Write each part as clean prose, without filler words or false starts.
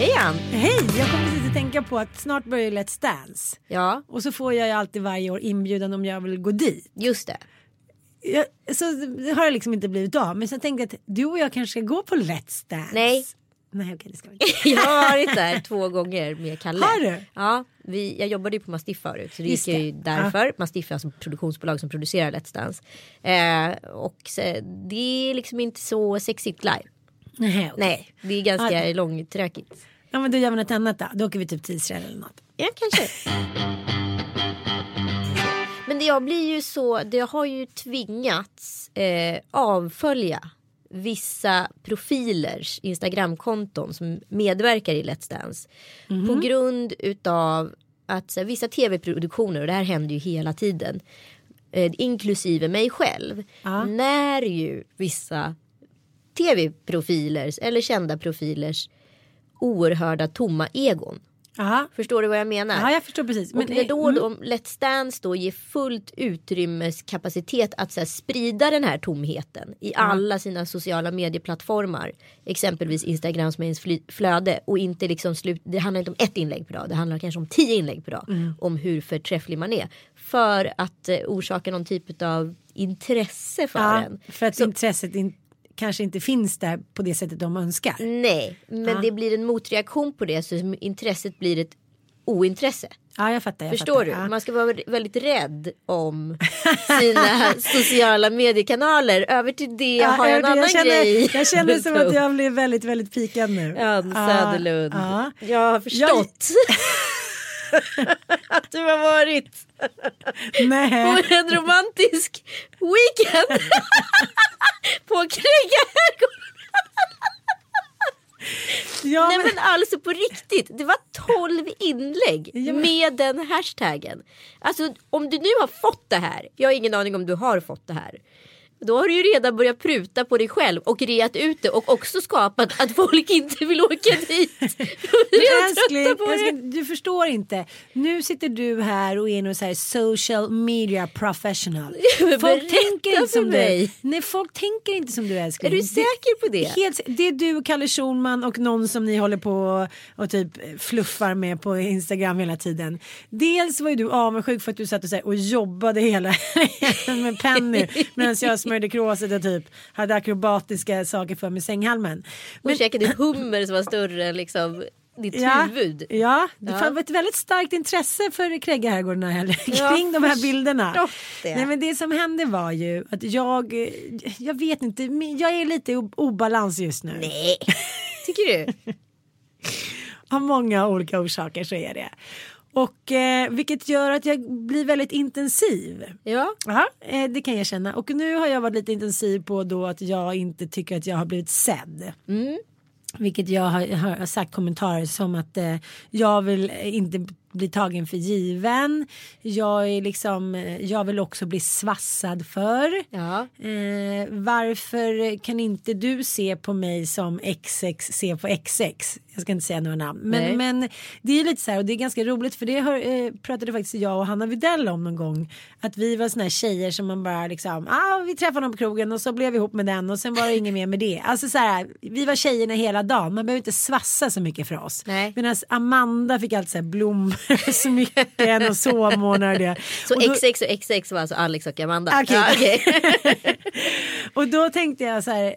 Hej Ann! Hej! Jag kommer precis att tänka på att snart börjar Let's Dance. Ja. Och så får jag ju alltid varje år inbjudan om jag vill gå dit. Just det. Så det har jag liksom inte blivit av. Men sen tänkte jag att du och jag kanske ska gå på Let's Dance. Nej. Nej, okej, det ska vi inte. Jag har varit där 2 gånger med Kalle. Har du? Ja, jag jobbade ju på Mastiffa förut. Så det gick ju därför. Ja. Mastiffa är alltså produktionsbolag som producerar Let's Dance. Och så, det är liksom inte så sexigt live. Nej, okay. Nej, det är ganska långtråkigt. Ja, men då gör vi något annat då. Då åker vi typ till Israel eller något. Ja, kanske. Men jag har ju tvingats avfölja vissa profilers Instagramkonton som medverkar i Let's Dance. Mm-hmm. På grund utav att så här, vissa tv-produktioner, och det här händer ju hela tiden, inklusive mig själv, när ju vissa tv-profilers eller kända profilers oerhörda tomma egon. Aha. Förstår du vad jag menar? Ja, jag förstår precis. Men det då Let's Dance då ger fullt utrymmeskapacitet att så här, sprida den här tomheten i alla sina sociala medieplattformar, exempelvis Instagram som är ens flöde, och inte liksom det handlar inte om 1 inlägg per dag, det handlar kanske om 10 inlägg per dag om hur förträfflig man är, för att orsaka någon typ av intresse för en. För att intresset inte kanske inte finns där på det sättet de önskar. Nej, men det blir en motreaktion på det, så intresset blir ett ointresse. Ja, jag fattar. Förstår du? Ja. Man ska vara väldigt rädd om sina sociala mediekanaler. Över till det har jag en annan grej. Jag känner som att jag blir väldigt, väldigt pikad nu. Ann Söderlund. Ja. Jag har förstått. Att du har varit på en romantisk weekend på Krägga herrgård. Ja, nej, men alltså på riktigt, det var 12 inlägg med den hashtaggen. Alltså om du nu har fått det här, jag har ingen aning om du har fått det här, då har du ju redan börjat pruta på dig själv och reat ut det, och också skapat att folk inte vill åka dit. Du förstår inte. Nu sitter du här och är någon så här social media professional. Folk tänker inte som dig. Nej, folk tänker inte som du, älskling. Är du säker på det? Det är du, Kalle Schulman och någon som ni håller på och typ fluffar med på Instagram hela tiden. Dels var ju du avundsjuk för att du satt och, så här, och jobbade hela med Penny, medan jag smörjde kråset och typ hade akrobatiska saker för mig sänghalmen. Men käkade hummer som var större än liksom ditt huvud. Ja, det var ett väldigt starkt intresse för Krägga herrgården kring de här bilderna. Det. Nej, men det som hände var ju att jag vet inte, jag är lite i obalans just nu. Nej, tycker du? Av många olika orsaker så är det. Och vilket gör att jag blir väldigt intensiv. Ja. Aha, det kan jag känna. Och nu har jag varit lite intensiv på då att jag inte tycker att jag har blivit sedd. Vilket jag har sagt kommentarer som att jag vill inte bli tagen för given. Jag är liksom, jag vill också bli svassad för. Ja. Varför kan inte du se på mig som XX ser på XX? Jag ska inte säga några namn. Men det är lite så här, och det är ganska roligt, för det pratade faktiskt jag och Hanna Videll om någon gång. Att vi var såna här tjejer som man bara liksom, vi träffade någon på krogen och så blev vi ihop med den och sen var det ingen mer med det. Alltså så här, vi var tjejerna hela dagen. Man behöver inte svassa så mycket för oss. Medan Amanda fick alltid så här blommor, smycken och sovmånar och det. Så och då, XX och XX var alltså Alex och Amanda. Okay. Ja, okay. Och då tänkte jag så här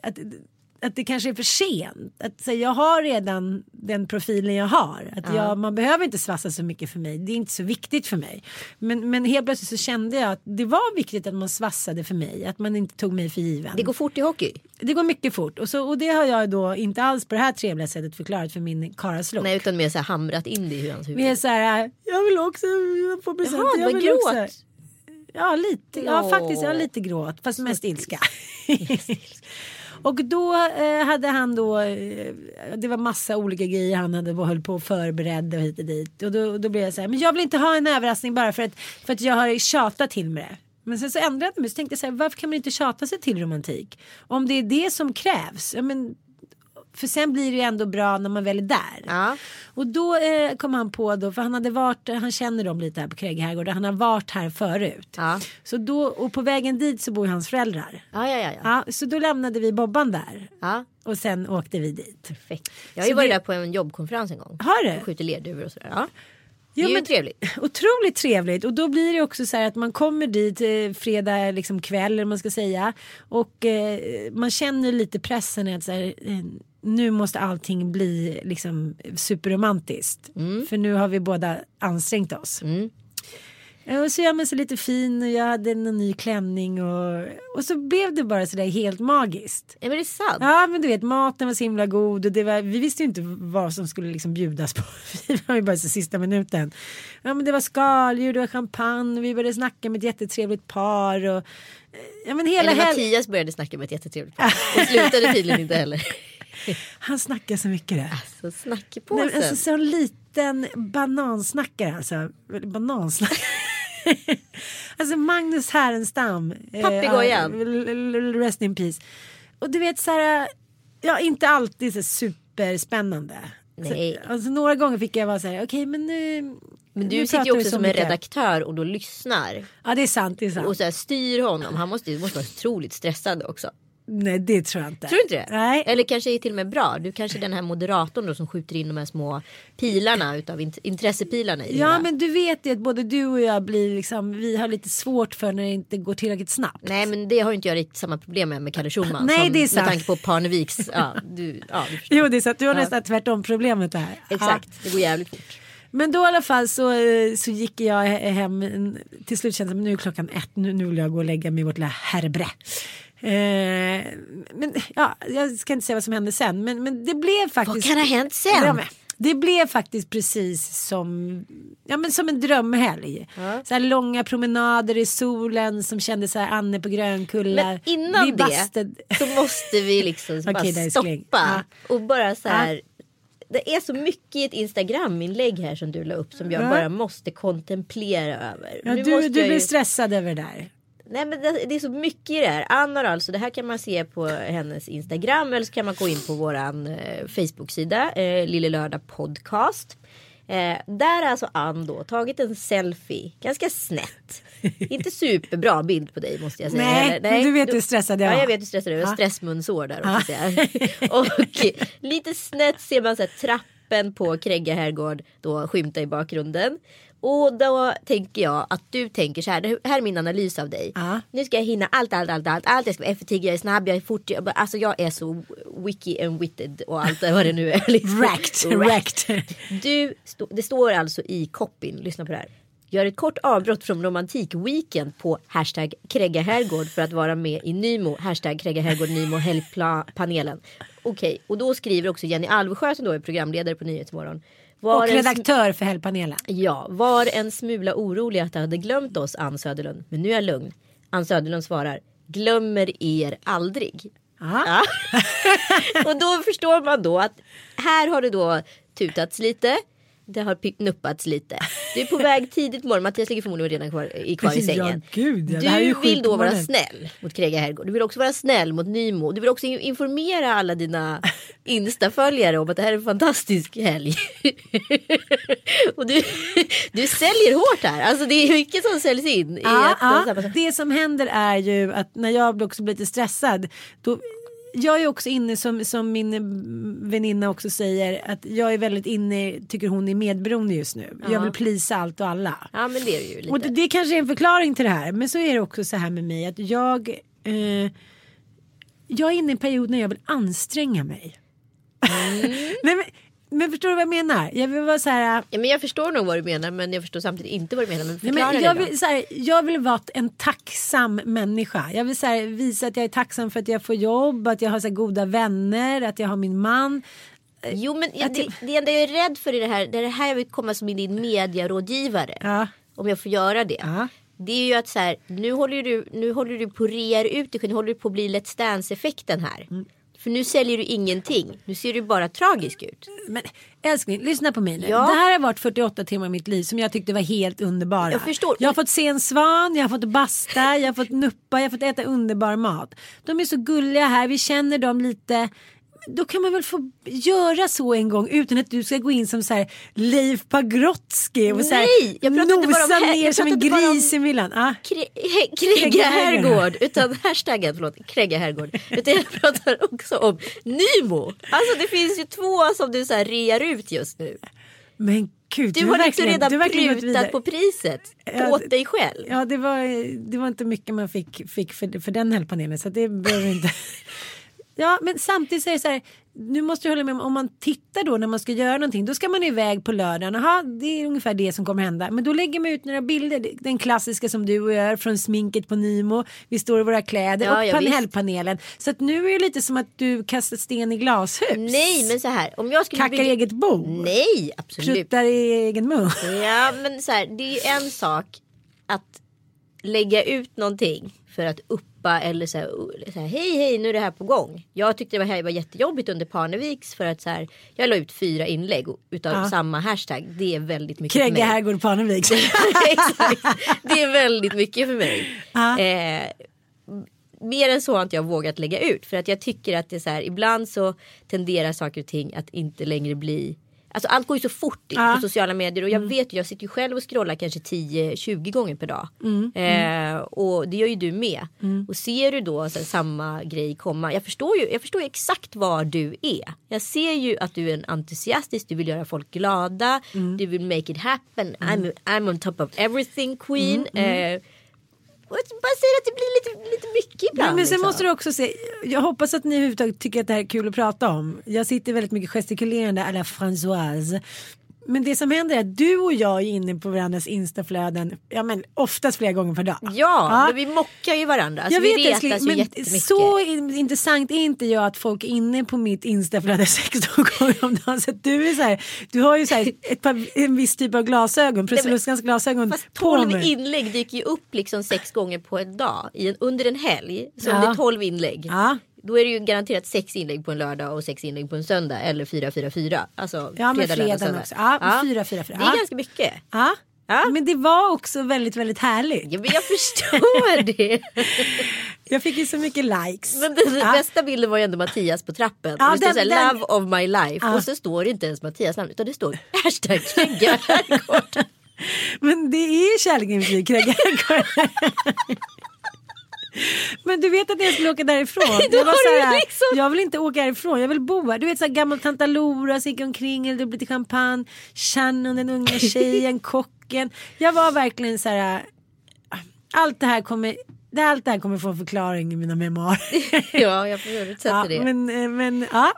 att det kanske är för sent. Att så, jag har redan den profilen jag har. Att man behöver inte svassa så mycket för mig. Det är inte så viktigt för mig. Men helt plötsligt så kände jag att det var viktigt att man svassade för mig. Att man inte tog mig för given. Det går fort i hockey. Det går mycket fort. Och det har jag då inte alls på det här trevliga sättet förklarat för min karaslok. Nej, utan mer så här hamrat in det i hans huvud. Mer så här, jag vill också få present. Jaha, det var gråt. Också. Ja, lite. Ja, faktiskt. Jag har lite gråt. Fast mest ilska. Och då hade han då, det var massa olika grejer han hade höll på och förberedde och hit och dit. Och då blev jag så här, men jag vill inte ha en överraskning bara för att jag har tjatat till med det. Men sen så ändrade jag mig, så tänkte jag så här, varför kan man inte tjata sig till romantik? Om det är det som krävs, men, för sen blir det ju ändå bra när man väl är där. Ja. Och då kom han på då, för han hade varit, han känner dem lite här på Krägga herrgård, han har varit här förut. Ja. Så då, och på vägen dit så bor hans föräldrar. Ja. Så då lämnade vi Bobban där. Ja. Och sen åkte vi dit. Perfekt. Jag har ju varit där på en jobbkonferens en gång. Har du? Och skjuter lerduvor och sådär. Ja. Jo, det är ju trevligt. Otroligt trevligt. Och då blir det också så här att man kommer dit fredag liksom kväll, eller man ska säga. Och man känner lite pressen att så här, nu måste allting bli liksom superromantiskt. Mm. För nu har vi båda ansträngt oss. Mm. Och så jag mig så lite fin och jag hade en ny klänning och så blev det bara sådär helt magiskt. Ja, men det är sant. Ja, men du vet, maten var så himla god och det var, vi visste ju inte vad som skulle liksom bjudas på. Vi var ju bara så sista minuten. Ja, men det var skaldjur, det var champagne och vi började snacka med ett jättetrevligt par och ja, men hela Mattias började snacka med ett jättetrevligt par och slutade tydligen inte heller. Han snackar så mycket där. Alltså, snackar på sig. Alltså, så en liten banansnackare alltså. Banansnackare. Alltså Magnus Härenstam. Papegojan. Rest in peace. Och du vet så här, ja, inte alltid så superspännande. Nej. Alltså några gånger fick jag vara så här, okej, men nu. Men du sitter ju också som en redaktör och då lyssnar. Ja, det är sant, det är sant. Och så här, styr honom. Han måste vara otroligt stressad också. Nej, det tror jag inte. Tror inte det? Nej. Eller kanske är till och med bra. Du kanske är den här moderatorn då som skjuter in de här små pilarna utav intressepilarna i. Ja, men du vet ju att både du och jag blir liksom, vi har lite svårt för när det inte går tillräckligt snabbt. Nej, men det har ju inte jag riktigt samma problem med Kalle Schulman. Nej, som, det är sant. Med tanke på Paneviks. Du förstår. Jo, det är sant. Du har nästan tvärtom problemet här. Exakt, det går jävligt fort. Men då i alla fall så gick jag hem. Till slut kände jag att nu är klockan 1. Nu vill jag gå och lägga mig i vårt lilla härbre. Men ja, jag ska inte säga vad som hände sen, men det blev faktiskt. Vad kan ha hänt sen? Det blev faktiskt precis som, ja, men som en drömhelg. Så här långa promenader i solen som kändes så här Anne på Grönkulla. Men innan det så måste vi liksom bara stoppa och bara så här. Det är så mycket i ett Instagram-inlägg här som du la upp som jag bara måste kontemplera över. Ja, du blir stressad över det där. Nej, men det är så mycket i det här. Anna, alltså, det här kan man se på hennes Instagram, eller så kan man gå in på våran Facebook-sida, Lille Lördag Podcast. Där har alltså Ann då tagit en selfie, ganska snett. Inte superbra bild på dig, måste jag säga. Nej, du vet hur stressad jag var. Ja, jag vet hur stressad jag var. Stressmunsår där också. Och lite snett ser man så här, trappen på Krägga herrgård då skymta i bakgrunden. Och då tänker jag att du tänker så här, det här är min analys av dig. Nu ska jag hinna allt. Jag ska vara effektiv, jag är snabb, jag är fort. Alltså jag är så wiki and witted och allt vad det nu är. Liksom. Wrecked. Det står alltså i copyn, lyssna på det här. Gör ett kort avbrott från romantikweekend på hashtag Krägga herrgård för att vara med i Nymo. Hashtag Krägga herrgård Nymo helgpanelen. Okej, och då skriver också Jenny Alvesjö som då är programledare på Nyhetsmorgon. Och redaktör för helgpanelen. Ja, var en smula orolig att jag hade glömt oss, Ann Söderlund. Men nu är jag lugn. Ann Söderlund svarar, glömmer er aldrig. Ja. Och då förstår man då att här har det då tutats lite. Det har nuppats lite. Du är på väg tidigt morgon. Mattias ligger förmodligen redan kvar i sängen. Ja, gud, ja, du vill då vara snäll mot Krägga herrgård. Du vill också vara snäll mot Nymo. Du vill också informera alla dina Insta-följare om att det här är en fantastisk helg. Och du säljer hårt här. Alltså det är mycket som säljs in. Det som händer är ju att när jag också blir lite stressad, då... Jag är också inne, som min väninna också säger, att jag är väldigt inne, tycker hon är medberoende just nu. Ja. Jag vill plisa allt och alla. Ja, men det är ju lite. Och det kanske är en förklaring till det här. Men så är det också så här med mig att jag är inne i en period när jag vill anstränga mig. Mm. Nej, men förstår du vad jag menar? Jag vill vara så här... Ja, men jag förstår nog vad du menar, men jag förstår samtidigt inte vad du menar. Men förklara det då. Jag vill vara en tacksam människa. Jag vill så här, visa att jag är tacksam för att jag får jobb, att jag har så här, goda vänner, att jag har min man. Jo, men det enda jag är rädd för i det här jag vill komma som din medierådgivare. Ja. Om jag får göra det. Ja. Det är ju att så här, nu håller du på att rea ut dig, nu håller du på att bli Let's Dance-effekten här. Mm. För nu säljer du ingenting. Nu ser du bara tragisk ut. Men älskling, lyssna på mig nu. Ja. Det här har varit 48 timmar i mitt liv som jag tyckte var helt underbara. Jag förstår. Jag har fått se en svan, jag har fått basta, jag har fått nuppa, jag har fått äta underbar mat. De är så gulliga här, vi känner dem lite... Då kan man väl få göra så en gång utan att du ska gå in som så här Leif Pagrotsky och så här. Nej, jag pratar inte bara om ner som en gris i villan. Krägga herrgård utan hashtaggen, förlåt, Krägga herrgård. Utan jag pratar också om Nymo. Alltså det finns ju två som du så här rear ut just nu. Men gud, du har liksom redan prutat på priset åt dig själv. Ja, det var inte mycket man fick för den helpanelen, så det behöver inte. Ja, men samtidigt säger så här, nu måste jag hålla med om man tittar då när man ska göra någonting, då ska man iväg på lördagen. Aha, det är ungefär det som kommer hända. Men då lägger man ut några bilder, den klassiska som du och jag gör, från sminket på Nymo, vi står i våra kläder, ja, och panelpanelen. Så att nu är det lite som att du kastar sten i glashus. Nej, men så här, om jag skulle kackar i eget bo. Nej, absolut. Pruttar i egen mun. Ja, men så här, det är ju en sak att lägga ut någonting för att uppa eller så här, hej, nu är det här på gång. Jag tyckte det var jättejobbigt under Paneviks för att så här, jag la ut 4 inlägg utav samma hashtag. Det är väldigt mycket Krägga för mig. Krägga herrgård Paneviks. Exakt. Det är väldigt mycket för mig. Mer än så har inte jag vågat lägga ut för att jag tycker att det är så här, ibland så tenderar saker och ting att inte längre bli. Alltså allt går ju så fort på sociala medier. Och jag vet ju, jag sitter ju själv och scrollar kanske 10-20 gånger per dag. Och det gör ju du med. Och ser du då så här, samma grej komma. Jag förstår ju exakt var du är. Jag ser ju att du är en entusiastisk. Du vill göra folk glada. Du vill make it happen. I'm on top of everything, queen. Bara säger att det blir lite mycket ibland. Ja, men sen måste du också se, jag hoppas att ni överhuvudtaget tycker att det här är kul att prata om. Jag sitter väldigt mycket gestikulerande à la Françoise. Men det som händer är att du och jag är inne på varandras instaflöden, ja, men oftast flera gånger per dag. Ja. Men vi mockar ju varandra. Alltså, vi retas ju jättemycket. Så intressant är inte jag att folk är inne på mitt instaflöde 16 gånger om dagen. Så att du är så här, du har ju så här en viss typ av glasögon, Prusseluskans glasögon. Fast 12 inlägg dyker ju upp liksom 6 gånger på en dag under en helg. Så om det är 12 inlägg. Ja. Då är det ju garanterat 6 inlägg på en lördag och 6 inlägg på en söndag. Eller 4-4-4. Alltså ja, men fredag också. Ja, 4-4-4. Det är ganska mycket. Ja. Ja. Men det var också väldigt, väldigt härligt. Ja, men jag förstår det. Jag fick ju så mycket likes. Men den bästa bilden var ju ändå Mattias på trappen. Ja, det står så här, love of my life. Ja. Och så står det inte ens Mattias namn, utan det står hashtag Krägga herrgård. Men det är kärleken med Krägga herrgård. Men du vet att jag skulle åka därifrån. Jag var så här, liksom... jag vill inte åka härifrån, jag vill bo här. Du vet så här, gammal tanta Lora gick omkring, eller det blev lite champagne, Shannon, den unga tjejen, kocken. Jag var verkligen så här, allt det här kommer få en förklaring i mina memoarer. Ja, jag förutsätter det. Men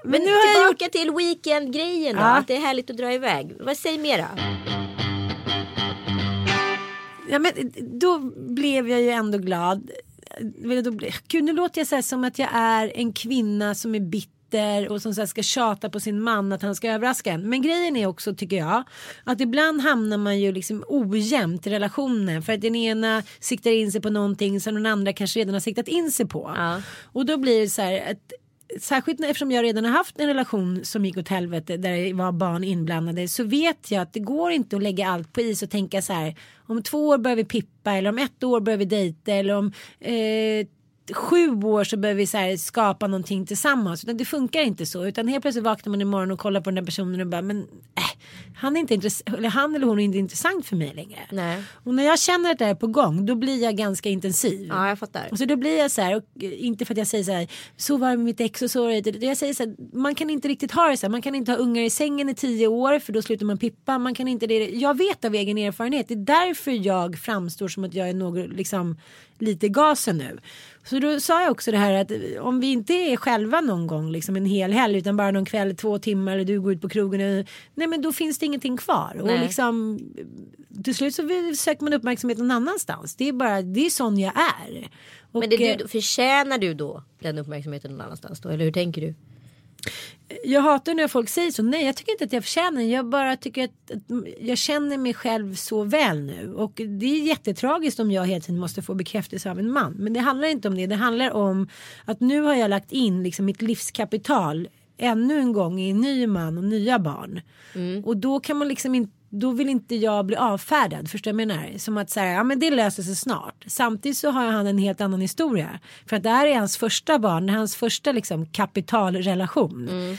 nu har jag tillbaka till weekendgrejen då, att det är härligt att dra iväg. Vad säger mera? Ja, men då blev jag ju ändå glad. Gud, nu låter jag så här som att jag är en kvinna som är bitter och som så här ska tjata på sin man att han ska överraska en. Men grejen är också, tycker jag, att ibland hamnar man ju liksom ojämnt i relationen för att den ena siktar in sig på någonting som den andra kanske redan har siktat in sig på. Ja. Och då blir det så här att särskilt eftersom jag redan har haft en relation som gick åt helvete där det var barn inblandade, så vet jag att det går inte att lägga allt på is och tänka så här: om 2 år börjar vi pippa, eller om 1 år börjar vi dejta, eller om 7 år så börjar vi så här skapa någonting tillsammans. Utan det funkar inte så, utan helt plötsligt vaknar man imorgon och kollar på den där personen och bara, men han är inte han eller hon är inte intressant för mig längre. Nej. Och när jag känner att det är på gång, då blir jag ganska intensiv. Ja, jag fattar. Och så då blir jag så här, och inte för att jag säger så här, så var det med mitt ex och så var det. Jag säger så här, man kan inte riktigt ha det så här. Man kan inte ha ungar i sängen i 10 år, för då slutar man pippa. Man kan inte det. Jag vet av egen erfarenhet. Det är därför jag framstår som att jag är något, liksom, lite gasen nu. Så då sa jag också det här att om vi inte är själva någon gång, liksom en hel helg, utan bara någon kväll, 2 timmar, eller du går ut på krogen, nej, men då finns det ingenting kvar. Och liksom, till slut så söker man uppmärksamhet någon annanstans. Det är bara, det är sån jag är. Och, men det du, förtjänar du då den uppmärksamheten någon annanstans då? Eller hur tänker du? Jag hatar när folk säger så. Nej, jag tycker inte att jag förtjänar. Jag bara tycker att jag känner mig själv så väl nu. Och det är jättetragiskt om jag hela tiden måste få bekräftelse av en man. Men det handlar inte om det. Det handlar om att nu har jag lagt in liksom mitt livskapital ännu en gång i en ny man och nya barn. Mm. Och då kan man liksom inte, då vill inte jag bli avfärdad, förstår jag menar? Som att säga, ja men det löser sig snart. Samtidigt så har han en helt annan historia. För att det här är hans första barn, hans första liksom kapitalrelation. Mm.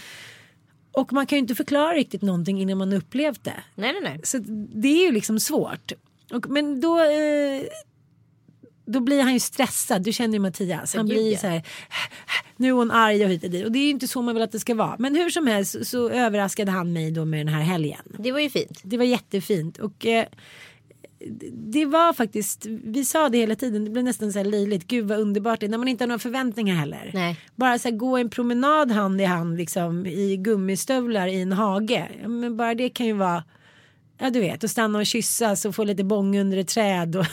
Och man kan ju inte förklara riktigt någonting innan man upplevt det. Nej. Så det är ju liksom svårt. Och, men då blir han ju stressad. Du känner ju Mattias. Han blir ju så här, nu är hon arg och hit och dit. Och det är ju inte så man vill att det ska vara. Men hur som helst så överraskade han mig då med den här helgen. Det var ju fint. Det var jättefint. Och det var faktiskt, vi sa det hela tiden, det blev nästan så här liligt. Gud vad underbart det, när man inte har några förväntningar heller. Nej. Bara så här, gå en promenad hand i hand liksom, i gummistövlar i en hage. Men bara det kan ju vara, ja du vet, och stanna och kyssas och få lite bång under ett träd och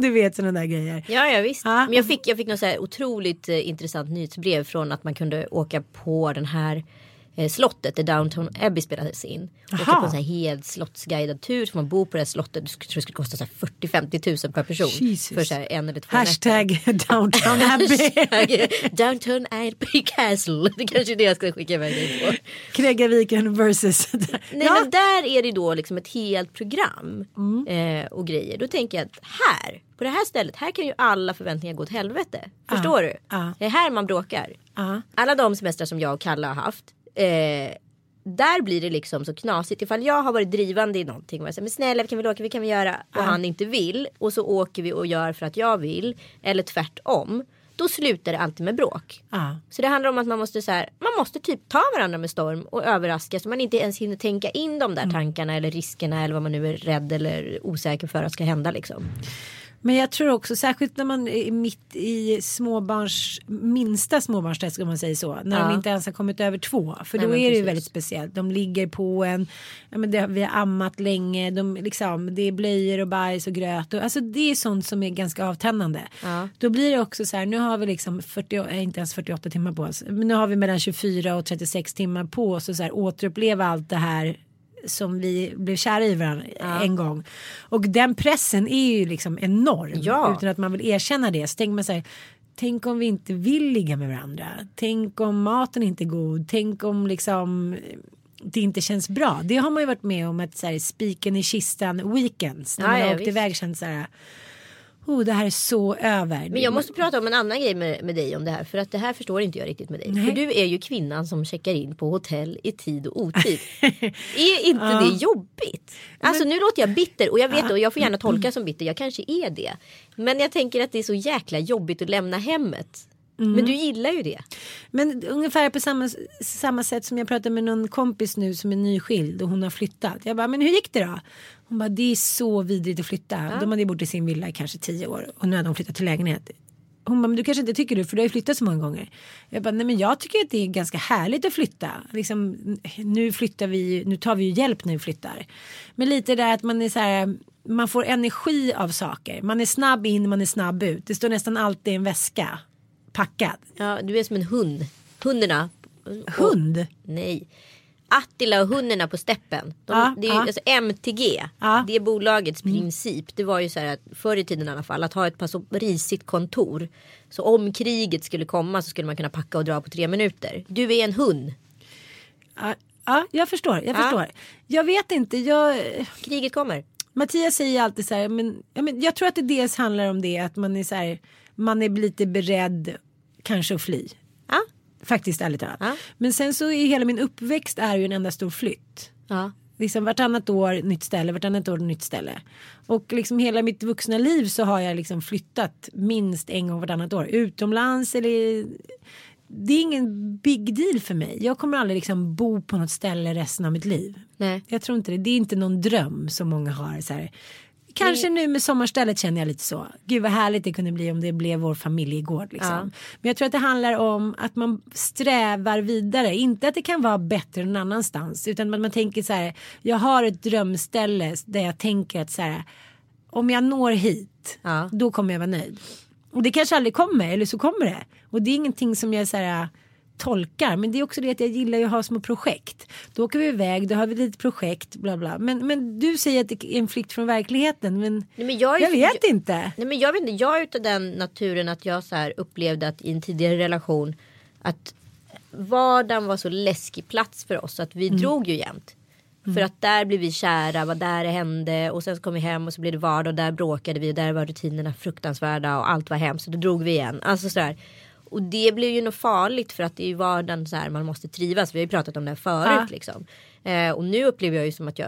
du vet sådana där grejer. Ja visst. Ja. Men jag fick något så här otroligt intressant nyhetsbrev från att man kunde åka på den här slottet där Downton Abbey spelades in. Aha. Åka på en sån här helt slottsguidad tur, så man bor på det här slottet. Du tror det skulle kosta 40-50 000 per person. Jesus. För så här 1 eller 2 hashtag Downton Abbey. Downton Abbey Castle. Det kanske är det jag ska skicka iväg dig på. Kräggaviken versus nej ja. Men där är det då liksom ett helt program och grejer. Då tänker jag att här, på det här stället, här kan ju alla förväntningar gå åt helvete. Förstår du? Det är här man bråkar. Alla de semestrar som jag och Kalle har haft, där blir det liksom så knasigt. Ifall jag har varit drivande i någonting, men snälla, kan vi åka, vi kan vi göra, och han inte vill, och så åker vi och gör för att jag vill, eller tvärtom, då slutar det alltid med bråk. Så det handlar om att man måste så här, man måste typ ta varandra med storm och överraska, så man inte ens hinner tänka in de där tankarna eller riskerna eller vad man nu är rädd eller osäker för att ska hända liksom. Men jag tror också, särskilt när man är mitt i minsta småbarnstest, om man säger så, när de inte ens har kommit över 2, för då är det ju väldigt speciellt. De ligger på en, ja, men det, vi har ammat länge, de, liksom, det är blöjor och bajs och gröt och, alltså det är sånt som är ganska avtändande. Då blir det också så här, nu har vi liksom inte ens 48 timmar på oss, men nu har vi mellan 24 och 36 timmar på oss och så här, återuppleva allt det här som vi blev kära i varandra en gång. Och den pressen är ju liksom enorm, utan att man vill erkänna det. Så tänker man sig, tänk om vi inte vill ligga med varandra, tänk om maten inte är god, tänk om liksom det inte känns bra. Det har man ju varit med om, att så här, spiken i kistan weekends, när man åkte iväg, känns så här, det här är så över. Men jag måste prata om en annan grej med dig om det här. För att det här förstår inte jag riktigt med dig. Nej. För du är ju kvinnan som checkar in på hotell i tid och otid. Är inte det jobbigt? Alltså nu låter jag bitter. Och jag vet, och jag får gärna tolka som bitter. Jag kanske är det. Men jag tänker att det är så jäkla jobbigt att lämna hemmet. Men du gillar ju det. Men ungefär på samma sätt som jag pratade med någon kompis nu som är nyskild och hon har flyttat. Jag bara, men hur gick det då? Hon bara, det är så vidrigt att flytta. De hade bott i sin villa i kanske 10 år och nu hade de flyttat till lägenhet. Hon bara, men du kanske inte tycker det, för du har ju flyttat så många gånger. Jag bara, nej men jag tycker att det är ganska härligt att flytta. Liksom, nu tar vi ju hjälp när vi flyttar. Men lite där att man är så här, man får energi av saker. Man är snabb in, man är snabb ut. Det står nästan alltid en väska packad. Ja, du är som en hund. Hunderna. Hund? Nej. Attila och hundarna på steppen. Alltså MTG, det är bolagets princip. Det var ju så här att förr i tiden i alla fall, att ha ett risigt kontor. Så om kriget skulle komma så skulle man kunna packa och dra på 3 minuter. Du är en hund. Jag förstår. Jag vet inte, kriget kommer. Mattias säger alltid så här, men jag tror att det dels handlar om det, att man är så här, man är lite beredd kanske att fly. Faktiskt ärligt talat. Men sen så är hela min uppväxt är ju en enda stor flytt. Liksom vartannat år nytt ställe, vartannat år nytt ställe. Och liksom hela mitt vuxna liv så har jag liksom flyttat minst en gång vartannat år. Utomlands eller... Det är ingen big deal för mig. Jag kommer aldrig liksom bo på något ställe resten av mitt liv. Nej. Jag tror inte det. Det är inte någon dröm som många har. Så här. Kanske nu med sommarstället känner jag lite så. Gud vad härligt det kunde bli om det blev vår familjegård. Liksom. Ja. Men jag tror att det handlar om att man strävar vidare. Inte att det kan vara bättre någon annanstans. Utan att man tänker så här. Jag har ett drömställe där jag tänker att så här, om jag når hit, då kommer jag vara nöjd. Och det kanske aldrig kommer, eller så kommer det. Och det är ingenting som jag så här, tolkar. Men det är också det att jag gillar att ha små projekt. Då åker vi iväg, då har vi lite projekt, bla bla. Men du säger att det är en flykt från verkligheten. Men jag vet inte. Jag är utav den naturen att jag så här upplevde att i en tidigare relation att vardagen var så läskig plats för oss. Att vi drog ju jämt. För att där blev vi kära, vad där hände. Och sen så kom vi hem och så blev det vardag och där bråkade vi. Och där var rutinerna fruktansvärda och allt var hemskt. Och då drog vi igen. Alltså sådär. Och det blev ju nog farligt för att det är ju vardagen så här, man måste trivas. Vi har ju pratat om det här förut liksom. Och nu upplever jag ju som att vi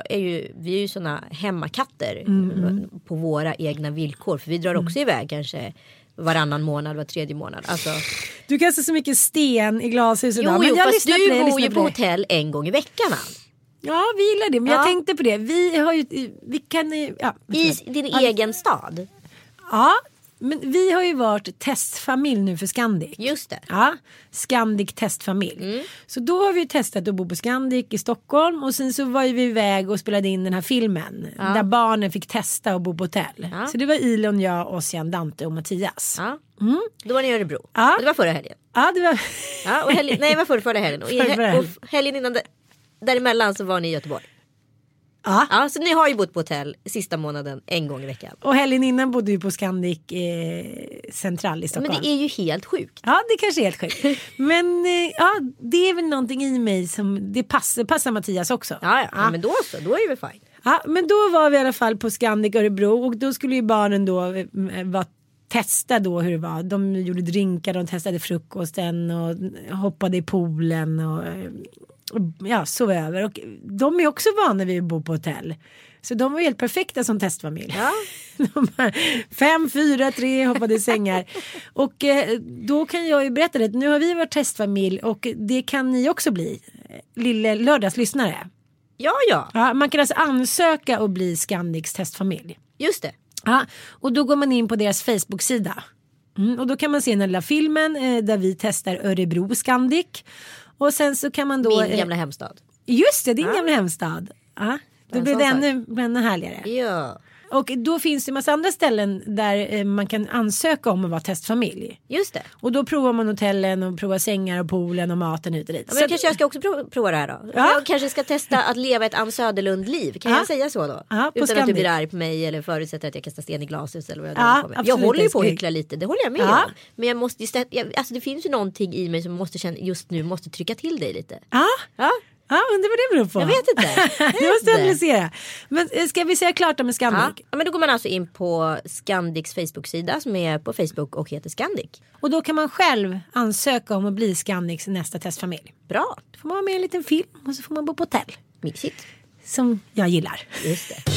är ju såna hemmakatter på våra egna villkor. För vi drar också iväg kanske varannan månad, var tredje månad. Alltså... Du kastar så mycket sten i glashus idag. Jo, fast du bor ju på hotell en gång i veckan. Ja, vi gillar det. Men jag tänkte på det. Egen stad. Ja, men vi har ju varit testfamilj nu för Scandic. Just det. Ja, Scandic testfamilj. Så då har vi testat att bo på Scandic i Stockholm. Och sen så var vi iväg och spelade in den här filmen. Där barnen fick testa att bo på hotell. Så det var Ilon, jag, Ossian, Dante och Mattias. Då var ni i Örebro. Ja. Och det var förra helgen. Ja, det var... ja, och helgen... Nej, det var förra helgen. Och helgen innan det... Däremellan så var ni i Göteborg. Ja, så ni har ju bott på hotell sista månaden en gång i veckan. Och helgen innan bodde ju på Scandic central i Stockholm. Men det är ju helt sjukt. Ja, det kanske är helt sjukt. Men det är väl någonting i mig som det passar Mattias också. Ja, men då är vi fine. Ja, men då var vi i alla fall på Scandic Örebro och då skulle ju barnen då vara testa då hur det var. De gjorde drinkar, de testade frukosten och hoppade i poolen och sov över. Och de är också vana vid att bo på hotell. Så de var helt perfekta som testfamilj. Ja. 5, 4, 3 hoppade i sängar. Och då kan jag ju berätta att nu har vi varit testfamilj och det kan ni också bli. Lille Lördags lyssnare. Ja, man kan alltså ansöka och bli Scandics testfamilj. Just det. Ja, och då går man in på deras Facebook-sida. Och då kan man se den lilla filmen där vi testar Örebro Scandic. Och sen så kan man då... Min gamla hemstad. Just det, din gamla hemstad. Ja, då blir det ännu härligare. Ja. Och då finns det en massa andra ställen där man kan ansöka om att vara testfamilj. Just det. Och då provar man hotellen och provar sängar och poolen och maten ut och dit. Ja, men kanske jag ska också prova det här då. Ja. Jag kanske ska testa att leva ett Ann Söderlund-liv. Kan jag säga så då? Ja, utan att du blir arg på mig eller förutsätter att jag kastar sten i glashus eller vad jag håller på med. Jag håller ju på att hyckla lite, det håller jag med om. Men jag måste det finns ju någonting i mig som just nu måste trycka till dig lite. Ja. Ja, undrar vad det beror på. Jag vet inte. Det måste analysera. Men ska vi säga klart om Scandic? Ja, men då går man alltså in på Scandics Facebook-sida som är på Facebook och heter Scandic. Och då kan man själv ansöka om att bli Scandics nästa testfamilj. Bra. Då får man vara med i en liten film och så får man bo på hotell. Mysigt. Som jag gillar. Just det.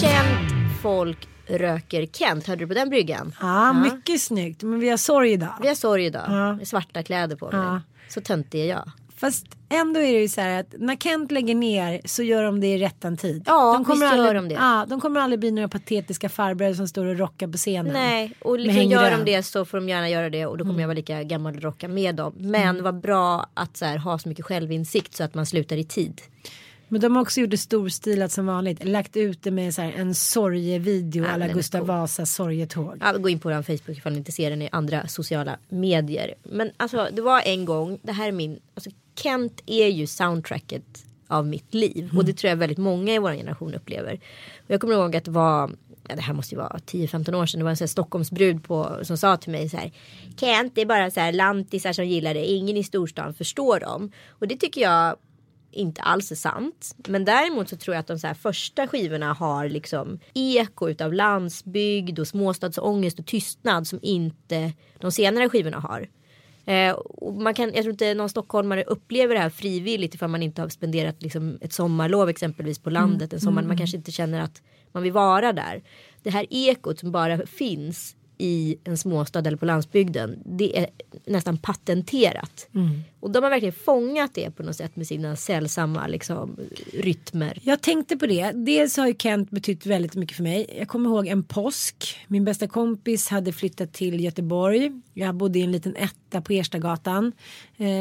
Känt folk röker Kent, hörde du på den bryggan? Ja, mycket snyggt, men vi har sorg idag. Med svarta kläder på mig. Så töntig är jag. Fast ändå är det ju så här att när Kent lägger ner så gör de det i rättan tid. Ja, de kommer aldrig, gör de det. Ja, de kommer aldrig bli några patetiska farbröder som står och rockar på scenen. Nej, och liksom gör de det så får de gärna göra det och då kommer jag vara lika gammal och rocka med dem. Men vad bra att så här, ha så mycket självinsikt så att man slutar i tid. Men de har också gjort det storstilat som vanligt. Lagt ut det med så här en sorgevideo alla Gustav Vasa sorgetåg. Ja, gå in på vår Facebook ifall ni inte ser den i andra sociala medier. Men alltså, det var en gång, det här är min... Alltså, Kent är ju soundtracket av mitt liv. Och det tror jag väldigt många i vår generation upplever. Och jag kommer ihåg att det var... Ja, det här måste ju vara 10-15 år sedan. Det var en sån här Stockholmsbrud som sa till mig så här: Kent, det är bara så här lantisar som gillar det. Ingen i storstan förstår dem. Och det tycker jag inte alls är sant. Men däremot så tror jag att de så här första skivorna har liksom eko utav landsbygd och småstadsångest och tystnad som inte de senare skivorna har. Och jag tror inte någon stockholmare upplever det här frivilligt ifall man inte har spenderat liksom ett sommarlov exempelvis på landet. En sommar man kanske inte känner att man vill vara där. Det här ekot som bara finns i en småstad eller på landsbygden, det är nästan patenterat. Och de har verkligen fångat det på något sätt med sina sällsamma liksom, rytmer. Jag tänkte på det. Dels har ju Kent betytt väldigt mycket för mig. Jag kommer ihåg en påsk. Min bästa kompis hade flyttat till Göteborg. Jag bodde i en liten etta på Erstagatan.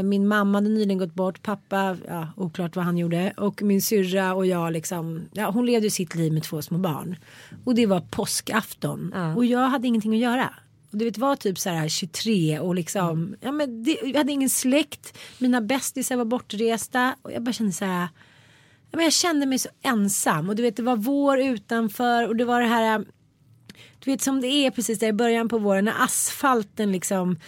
Min mamma hade nyligen gått bort. Pappa, ja, oklart vad han gjorde. Och min syrra och jag liksom... Ja, hon levde sitt liv med två små barn. Och det var påskafton. Ja. Och jag hade ingenting att göra. Och du vet, var typ så här 23 och liksom... Ja, men jag hade ingen släkt. Mina bästisar var bortresta. Och jag bara kände så här... Ja, men jag kände mig så ensam. Och du vet, det var vår utanför. Och det var det här... Du vet, som det är precis där i början på våren när asfalten liksom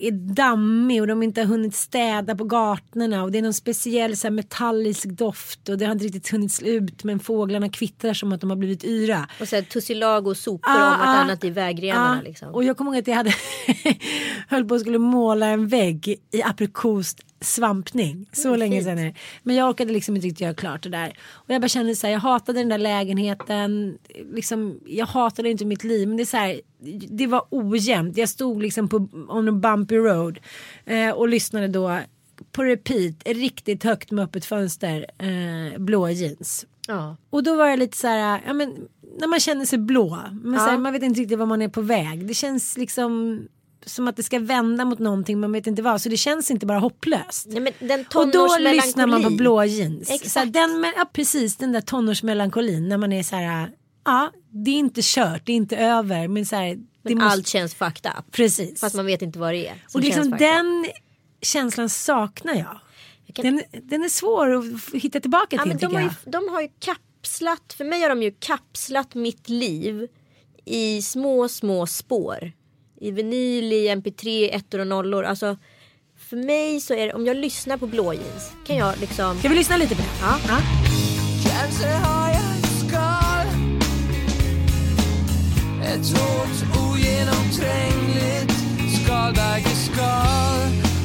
är dammig och de inte har hunnit städa på gatorna och det är någon speciell så här metallisk doft och det har inte riktigt hunnit ut, men fåglarna kvittrar som att de har blivit yra. Och så här tussilago och sopor om något annat i vägrenarna liksom. Och jag kommer ihåg att jag hade höll på att skulle måla en vägg i aprikost svampning, så länge sedan är. Men jag orkade liksom inte riktigt göra klart det där. Och jag bara kände såhär, jag hatade den där lägenheten liksom, jag hatade inte mitt liv, men det är såhär, det var ojämnt. Jag stod liksom på on a bumpy road och lyssnade då på repeat, riktigt högt med öppet fönster, Blå jeans. Ja. Och då var det lite såhär, ja men, när man känner sig blå men så här, man vet inte riktigt var man är på väg. Det känns liksom som att det ska vända mot någonting, man vet inte vad. Så det känns inte bara hopplöst. Nej, men den och då lyssnar man på Blå jeans. Så den, ja, precis, den där tonårsmelankolin. När man är så här, ja, det är inte kört, det är inte över. Men, så här, det men måste... allt känns fucked up. Precis. Fast man vet inte vad det är. Och liksom den känslan saknar jag. Den är svår att hitta tillbaka till, men de har ju kapslat, för mig har de ju kapslat mitt liv i små, små spår. I vinyl, i mp3, ettor och nollor. Alltså, för mig så är det... Om jag lyssnar på Blå jeans, kan jag liksom... Ska vi lyssna lite på det? Ja. Ja. Kanske har jag skal, ett hårt, ogenomträngligt skalbäggeskal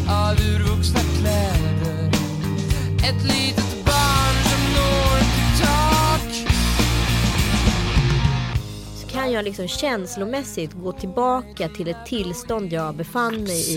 av urvuxna kläder. Ett litet barn som når till tak. Kan jag liksom känslomässigt gå tillbaka till ett tillstånd jag befann mig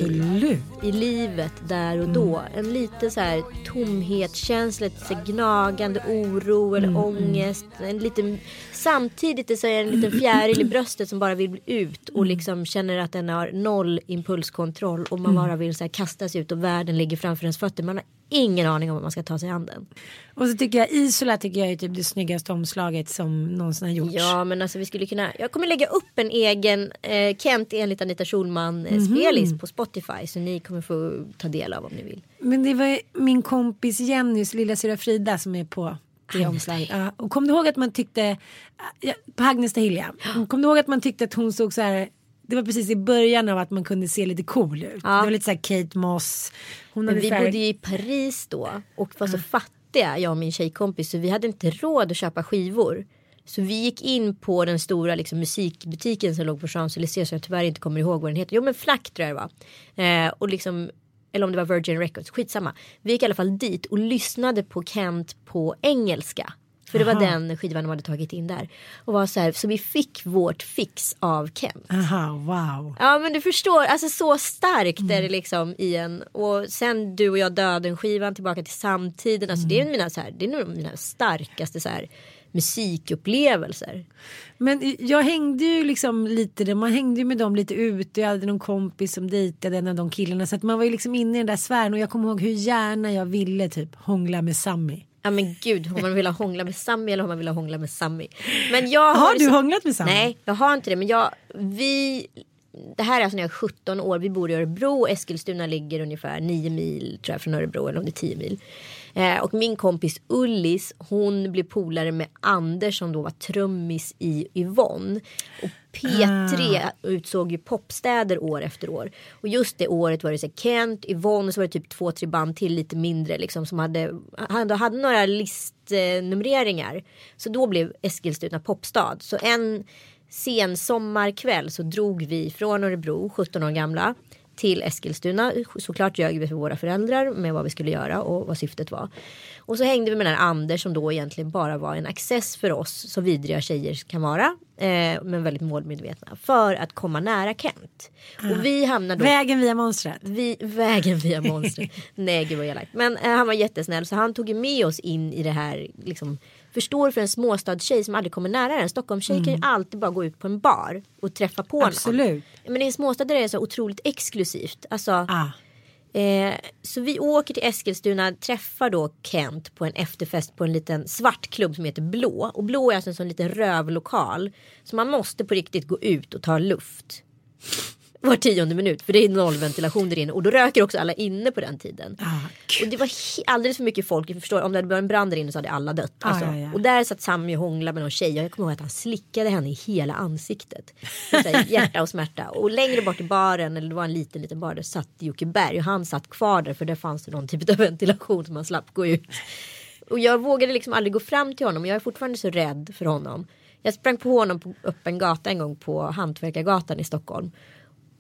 i livet där och då. En lite så här tomhetskänsla, ett så gnagande oro eller ångest. En liten, samtidigt så är det en liten fjäril i bröstet som bara vill bli ut och liksom känner att den har noll impulskontroll och man bara vill så här kastas ut och världen ligger framför ens fötter. Man har ingen aning om vad man ska ta sig an den. Och så tycker jag Isola är typ det snyggaste omslaget som någonsin har gjorts. Ja, men alltså vi skulle kunna... Jag kommer lägga upp en egen Kent enligt Anita Schulman-spelist på Spotify. Så ni kommer få ta del av om ni vill. Men det var min kompis Jennys lilla syra Frida som är på det omslaget. Ja, och kom du ihåg att man tyckte... på Agnesta Hilja. Kom du ihåg att man tyckte att hon såg så här... Det var precis i början av att man kunde se lite cool ut. Ja. Det var lite så här Kate Moss. Hon hade vi bodde ju i Paris då. Och var så fattiga, jag och min tjejkompis. Så vi hade inte råd att köpa skivor. Så vi gick in på den stora liksom, musikbutiken som låg på Champs-Élysées. Så jag tyvärr inte kommer ihåg vad den heter. Jo, men Flack tror jag det var. Och liksom... Eller om det var Virgin Records. Skitsamma. Vi gick i alla fall dit och lyssnade på Kent på engelska. För det var den skivan de hade tagit in där. Och var så här, så vi fick vårt fix av Kent. Aha, wow. Ja, men du förstår, alltså så starkt är det liksom i en. Och sen Du och jag döden skivan tillbaka till samtiden. Alltså det är mina så här, det är nog mina starkaste så här musikupplevelser. Men jag hängde ju liksom lite, man hängde ju med dem lite ute. Jag hade någon kompis som dejtade en av de killarna. Så att man var ju liksom inne i den där sfären. Och jag kommer ihåg hur gärna jag ville typ hångla med Sammy. Ja men gud, om man vill ha hångla med Sammy eller om man vill ha hångla med Sammy. Men jag har du hånglat med Sammy? Nej, jag har inte det, men det här är alltså när jag är 17 år, vi bor i Örebro, Eskilstuna ligger ungefär 9 mil tror jag från Örebro, eller om det är 10 mil. Och min kompis Ullis, hon blev polare med Anders som då var trummis i Yvonne. Och P3 utsåg ju popstäder år efter år. Och just det året var det så Kent, Yvonne, och så var det typ 2-3 band till lite mindre liksom, som hade några listnumreringar. Så då blev Eskilstuna popstad. Så en sen sommarkväll så drog vi från Örebro, 17 år gamla, till Eskilstuna. Såklart ljög vi för våra föräldrar med vad vi skulle göra och vad syftet var. Och så hängde vi med den här Anders som då egentligen bara var en access för oss, så vidriga tjejer kan vara, men väldigt målmedvetna, för att komma nära Kent. Och vi hamnade då... Vägen via monstret. Vägen via monstret. Nej, gud vad jag lagt. Men han var jättesnäll, så han tog med oss in i det här liksom... Förstår för en småstadstjej som aldrig kommer nära den. Stockholmstjej kan ju alltid bara gå ut på en bar och träffa på någon. Absolut. Men i en småstad där det är så otroligt exklusivt. Alltså, så vi åker till Eskilstuna, träffar då Kent på en efterfest på en liten svart klubb som heter Blå. Och Blå är alltså en sån liten rövlokal. Så man måste på riktigt gå ut och ta luft var 10:e minut, för det är nollventilation där inne, och då röker också alla inne på den tiden. Och det var alldeles för mycket folk, jag förstår, om det hade börjat en brand där inne så hade alla dött alltså. Och där satt Sammy och hånglade med någon tjej, och jag kommer ihåg att han slickade henne i hela ansiktet här, hjärta och smärta. Och längre bort i baren, eller det var en liten bar, där satt Jocke Berg, och han satt kvar där för där fanns det någon typ av ventilation som man slapp gå ut. Och jag vågade liksom aldrig gå fram till honom, jag är fortfarande så rädd för honom. Jag sprang på honom på öppen gata en gång på Hantverkargatan i Stockholm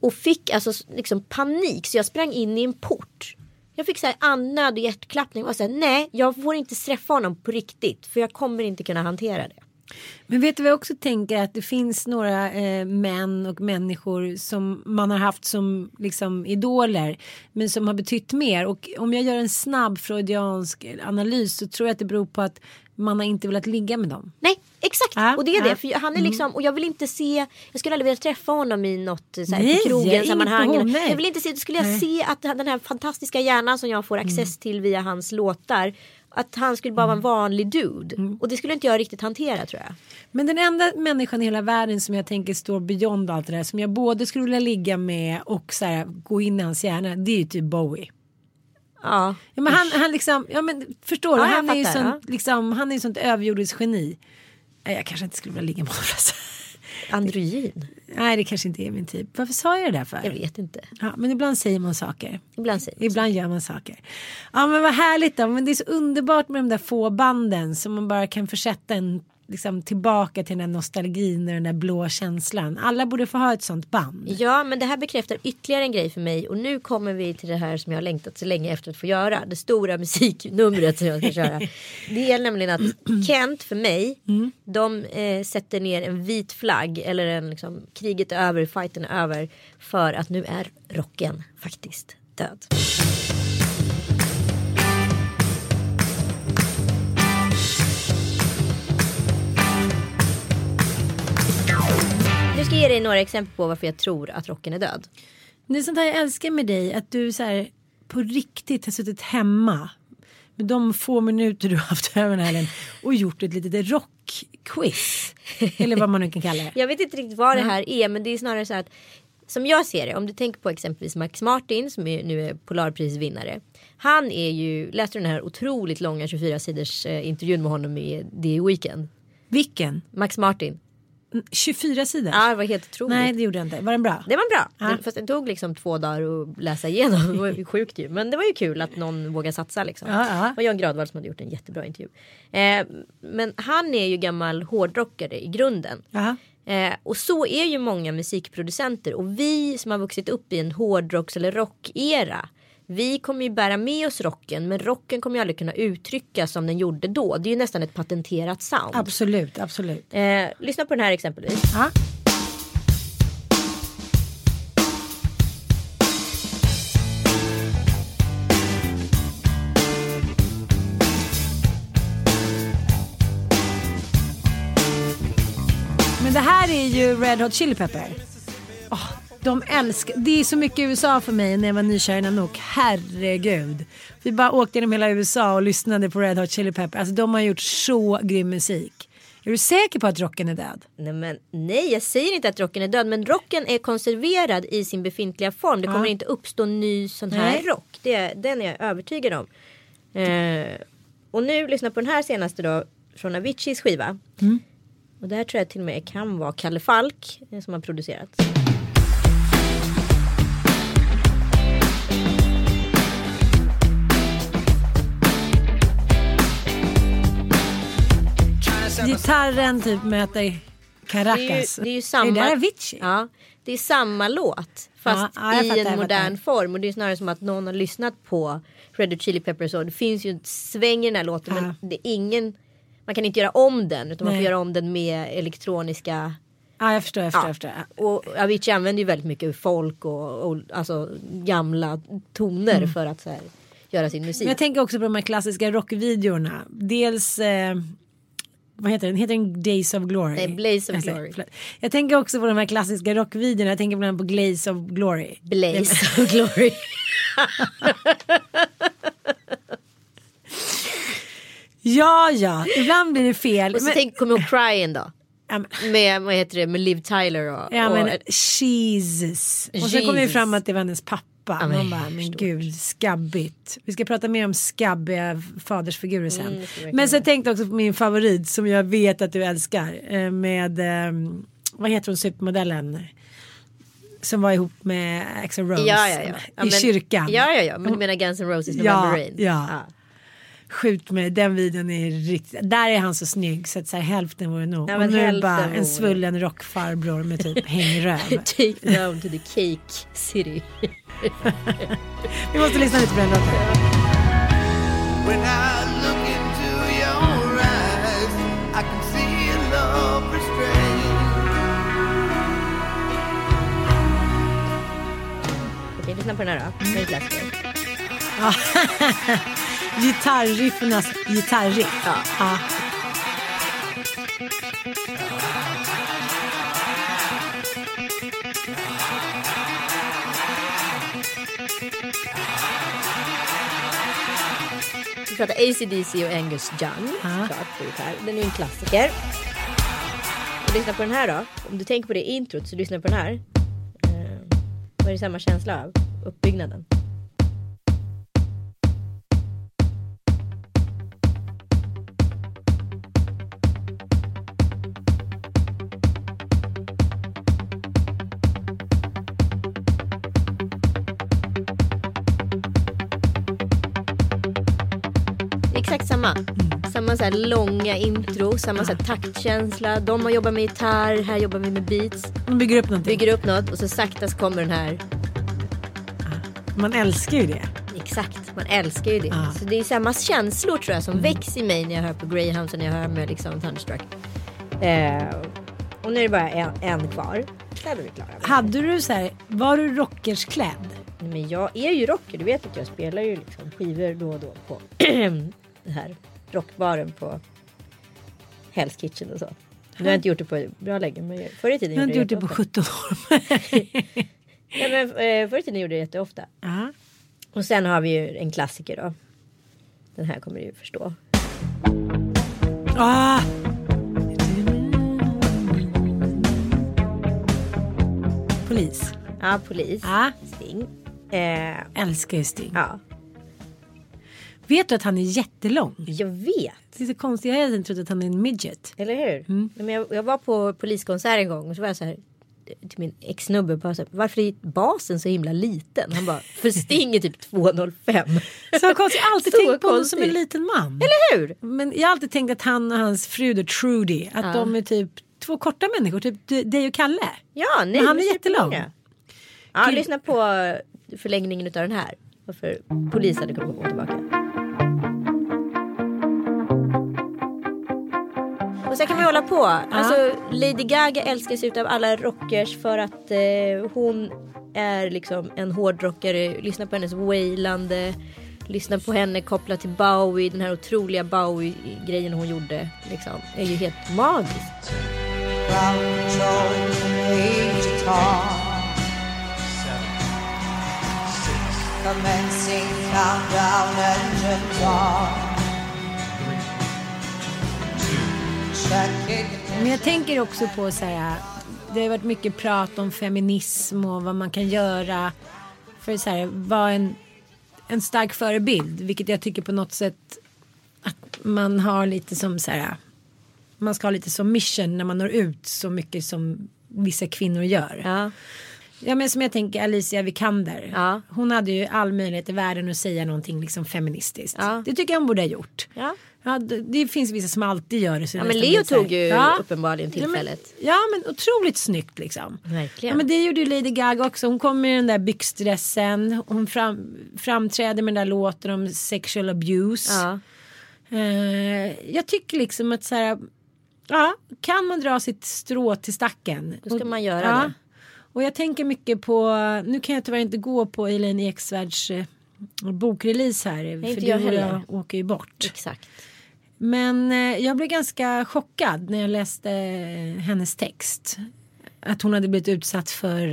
och fick alltså liksom panik, så jag sprang in i en port. Jag fick så här annöd och hjärtklappning och sa nej, jag får inte träffa honom på riktigt, för jag kommer inte kunna hantera det. Men vet du vad jag också tänker, att det finns några män och människor som man har haft som liksom idoler, men som har betytt mer. Och om jag gör en snabb freudiansk analys så tror jag att det beror på att man har inte velat ligga med dem. Nej, exakt. Och det är det. För han är liksom, och jag vill inte se, jag skulle aldrig vilja träffa honom i något såhär, nej, på krogen sammanhang. Jag vill inte se, då skulle jag se att den här fantastiska hjärnan som jag får access till via hans låtar, att han skulle bara vara en vanlig dude. Och det skulle inte jag riktigt hantera, tror jag. Men den enda människan i hela världen som jag tänker står beyond allt det där, som jag både skulle vilja ligga med och så här, gå in i hans hjärna, det är ju typ Bowie. Ja men han liksom, ja men förstår du, han är ju sånt, liksom, han är ju sånt överjordiskt geni. Jag kanske inte skulle vilja ligga med honom. Androgyn. Nej, det kanske inte är min typ. Varför sa jag det där för? Jag vet inte. Ja, men ibland säger man saker. Ibland gör man saker. Ja, men vad härligt då. Men det är så underbart med de där få banden som man bara kan försätta en liksom tillbaka till den där nostalgin och den där blå känslan. Alla borde få ha ett sånt band. Ja, men det här bekräftar ytterligare en grej för mig, och nu kommer vi till det här som jag har längtat så länge efter att få göra, det stora musiknumret som jag ska köra. Det är nämligen att Kent för mig, de sätter ner en vit flagg, eller en liksom, kriget är över, fighten är över, för att nu är rocken faktiskt död. Jag ska ge dig några exempel på varför jag tror att rocken är död. Det är sånt här jag älskar med dig, att du så här, på riktigt har suttit hemma med de få minuter du har haft över den här och gjort ett litet rockquiz. Eller vad man nu kan kalla det. Jag vet inte riktigt vad det här är, men det är snarare så här att, som jag ser det, om du tänker på exempelvis Max Martin som nu är Polarprisvinnare. Han är ju, läste den här otroligt långa 24-siders intervjun med honom i The Weeknd. Vilken? Max Martin. 24 sidor? Ja, det var helt otroligt. Nej, det gjorde jag inte. Var den bra? Det var bra. Ja. Fast det tog liksom 2 dagar att läsa igenom. Det var ju sjukt ju. Men det var ju kul att någon vågar satsa liksom. Ja. Och Jan Gradvall som hade gjort en jättebra intervju. Men han är ju gammal hårdrockare i grunden. Ja. Och så är ju många musikproducenter. Och vi som har vuxit upp i en hårdrocks- eller rockera, vi kommer ju bära med oss rocken, men rocken kommer ju aldrig kunna uttrycka som den gjorde då. Det är ju nästan ett patenterat sound. Absolut, absolut. Lyssna på den här exempelvis. Ja. Men det här är ju Red Hot Chili Peppers. De älskar, det är så mycket USA för mig när jag var nykär innan och herregud. Vi bara åkte genom hela USA och lyssnade på Red Hot Chili Peppers. Alltså de har gjort så grym musik. Är du säker på att rocken är död? Nej, jag säger inte att rocken är död. Men rocken är konserverad i sin befintliga form. Det kommer inte uppstå ny sån här rock. Den är jag övertygad om. Och nu lyssna på den här senaste då. Från Aviciis skiva. Mm. Och det här tror jag till och med kan vara Kalle Falk som har producerat. Gitarren typ möter Caracas. Det är ju samma, det är Avicii. Ja, det är samma låt fast i en modern form. Och det är snarare som att någon har lyssnat på Red Hot Chili Peppers. Och det finns ju en sväng i den här låten, men det är ingen, man kan inte göra om den, utan man får göra om den med elektroniska. Ja, jag förstår, jag förstår. Och Avicii använder ju väldigt mycket folk och alltså gamla toner för att så här, göra sin musik. Men jag tänker också på de här klassiska rockvideorna. Dels vad heter den? Heter den Days of Glory? Nej, Blaze of Glory. Jag tänker också på de här klassiska rockvideorna. Jag tänker bland annat på Glaze of Glory. Blaze of Glory. Ja. Ibland blir det fel. Och så kommer jag ihåg Crying då. Med, vad heter det? Med Liv Tyler och... Ja, men Jesus. Och så kommer det fram att det var hennes pappa. Ja, men, man bara, men gud, skabbigt. Vi ska prata mer om skabbiga fadersfigurer sen. Men så jag tänkte också på min favorit som jag vet att du älskar, med, vad heter hon, supermodellen som var ihop med Axl Rose i kyrkan. Ja, men du menar Guns N' Roses November Rain. Ja. Skjut mig, den videon är riktigt. Där är han så snygg så att så här, hälften vore nog. Ja, och nu är bara en svullen rockfarbror med typ hängröv. Take down to the cake city. Vi måste lyssna lite på den låten. When I look into your eyes I can see a love restrained. Okej, lyssna på den här då. Det är ett klassiker. Gitarrriffernas gitarriff. Ja. Vi pratar AC/DC och Angus Young. Den är en klassiker. Och lyssna på den här då. Om du tänker på det introt så lyssna på den här. Vad är det samma känsla av uppbyggnaden? Samma så här långa intro, samma så här taktkänsla. De har jobbat med gitarr, här jobbar vi med beats. De bygger upp någonting. Bygger upp något och så saktas kommer den här. Man älskar ju det. Exakt, man älskar ju det. Så det är samma känslor tror jag som växer i mig när jag hör på Greyhound och när jag hör med liksom Thunderstruck. Och nu är det bara en kvar. Där är vi klara. Hade du så här, var du rockersklädd? Nej, men jag är ju rocker, du vet att jag spelar ju liksom skivor då och då på den här rockbaren på Hell's Kitchen och så. Nu har jag inte gjort det på bra länge, men förr i tiden gjorde jag det på 17 år. Nej, men förr i tiden gjorde jag det jätteofta. Och sen har vi ju en klassiker då. Den här kommer du ju förstå. Police. Ja, Police. Sting. Älskar ju Sting. Ja. Vet du att han är jättelång? Jag vet. Det är så konstigt. Jag hade inte trott att han är en midget. Eller hur? Men jag var på poliskonsert en gång och så var jag så här till min ex-snubbe bara så här, varför är basen så himla liten? Han bara, för Sting är typ 205. Så konstigt. Jag har alltid tänkt på honom som en liten man. Eller hur? Men jag har alltid tänkt att han och hans fru då, Trudy, att de är typ två korta människor. Typ dig och Kalle. Ja, nej. Men han är jättelång. Ja, lyssna på förlängningen av den här. Varför polisen hade kommit tillbaka. Och så kan vi hålla på. Alltså, Lady Gaga älskas utav alla rockers för att hon är liksom en hårdrockare. Lyssna på hennes wailande. Lyssna på henne kopplat till Bowie. Den här otroliga Bowie-grejen hon gjorde. Liksom, är ju helt magiskt. commencing countdown engine on. Men jag tänker också på så här, det har varit mycket prat om feminism och vad man kan göra för så här, vara en stark förebild, vilket jag tycker på något sätt att man har lite som så här, man ska ha lite som mission när man når ut så mycket som vissa kvinnor gör. Ja. Ja, men som jag tänker Alicia Vikander, ja. Hon hade ju all möjlighet i världen att säga någonting liksom feministiskt, ja. Det tycker jag hon borde ha gjort, ja. Ja, det finns vissa som alltid gör det så. Ja, men Leo tog ju, ja, uppenbarligen tillfället. Ja men otroligt snyggt liksom. Verkligen. Ja, men det gjorde ju Lady Gaga också. Hon kom med den där byxdressen. Hon framträdde med den där låten om sexual abuse, ja. Jag tycker liksom att så här, ja, kan man dra sitt strå till stacken, då ska man göra, ja, det. Och jag tänker mycket på, nu kan jag tyvärr inte gå på Elaine Eksvärds bokrelease här. Nej, för det jag åker ju bort. Exakt. Men jag blev ganska chockad när jag läste hennes text. Att hon hade blivit utsatt för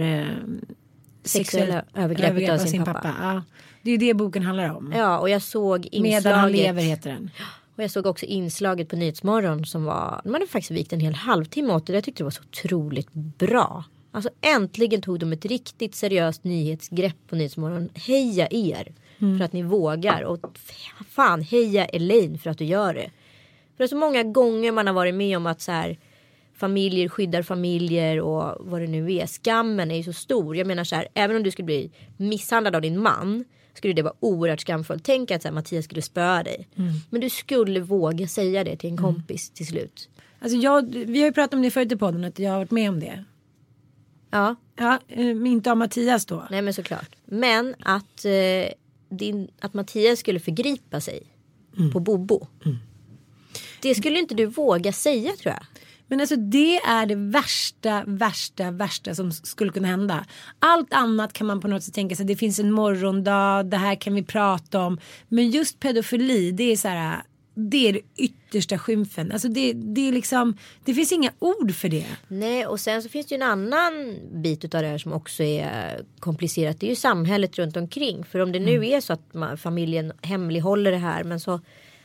sexuella övergrepp av sin pappa. Ja, det är ju det boken handlar om. Ja, och jag såg inslaget. Medan han lever heter den. Och jag såg också inslaget på Nyhetsmorgon som var, man hade faktiskt vikt en hel halvtimme åt det. Jag tyckte det var så otroligt bra. Alltså äntligen tog de ett riktigt seriöst nyhetsgrepp på Nyhetsmorgon. Heja er för att ni vågar. Och fan, heja Elaine för att du gör det. För det är så många gånger man har varit med om att så här, familjer skyddar familjer och vad det nu är. Skammen är ju så stor. Jag menar så här, även om du skulle bli misshandlad av din man, skulle det vara oerhört skamfullt. Tänk att så här, Mattias skulle spöa dig. Men du skulle våga säga det till en kompis till slut. Alltså vi har ju pratat om det förut i podden, att jag har varit med om det. Ja. Ja, men inte av Mattias då. Nej, men såklart. Men att Mattias skulle förgripa sig på Bobo. Det skulle inte du våga säga, tror jag. Men alltså det är det värsta som skulle kunna hända. Allt annat kan man på något sätt tänka sig. Det finns en morgondag, det här kan vi prata om. Men just pedofili, det är så här, det är det yttersta skymfen. Alltså det är liksom, det finns inga ord för det. Nej, och sen så finns det ju en annan bit utav det här som också är komplicerat. Det är ju samhället runt omkring. För om det nu är så att familjen hemlighåller det här, men så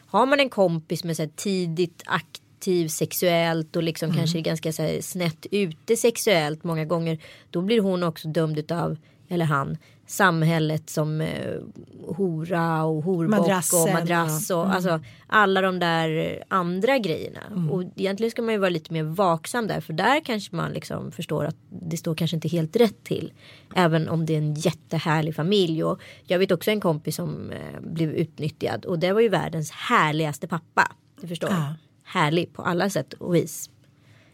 har man en kompis med så här tidigt aktiv sexuellt och liksom kanske ganska så här snett ute sexuellt många gånger, då blir hon också dömd utav, eller han, samhället som hora och horbock och madrass och alltså alla de där andra grejerna. Och egentligen ska man ju vara lite mer vaksam där, för där kanske man liksom förstår att det står kanske inte helt rätt till, även om det är en jättehärlig familj. Och jag vet också en kompis som blev utnyttjad, och det var ju världens härligaste pappa, du förstår. Härlig på alla sätt och vis.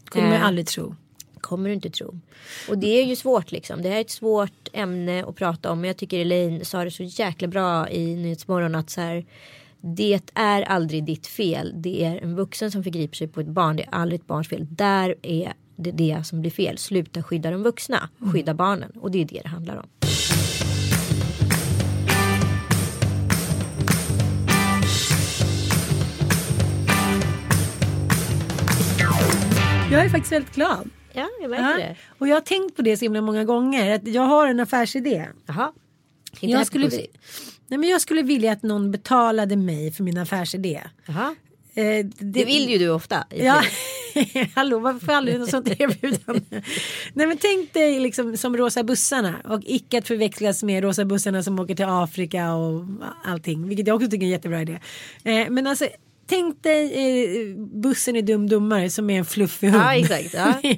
Kommer jag aldrig tro. Kommer du inte tro. Och det är ju svårt liksom. Det här är ett svårt ämne att prata om. Men jag tycker Elaine sa det så jäkla bra i Nyhetsmorgon, att så här, det är aldrig ditt fel. Det är en vuxen som förgriper sig på ett barn. Det är aldrig ett barns fel. Där är det det som blir fel. Sluta skydda de vuxna. Skydda barnen. Och det är det handlar om. Jag är faktiskt väldigt glad. Ja, jag vet det. Och jag har tänkt på det så himla många gånger, att jag har en affärsidé. Jaha. Jag skulle vilja att någon betalade mig för min affärsidé. Jaha. Det vill ju du ofta. Ja. Hallå, varför aldrig något sånt erbjudande? Nej, men tänk dig liksom som rosa bussarna, och icke att förväxlas med rosa bussarna som åker till Afrika och allting, vilket jag också tycker är en jättebra idé. Men alltså, tänk dig bussen i Dumdummare som är en fluffig hund. Ja, exakt, ja.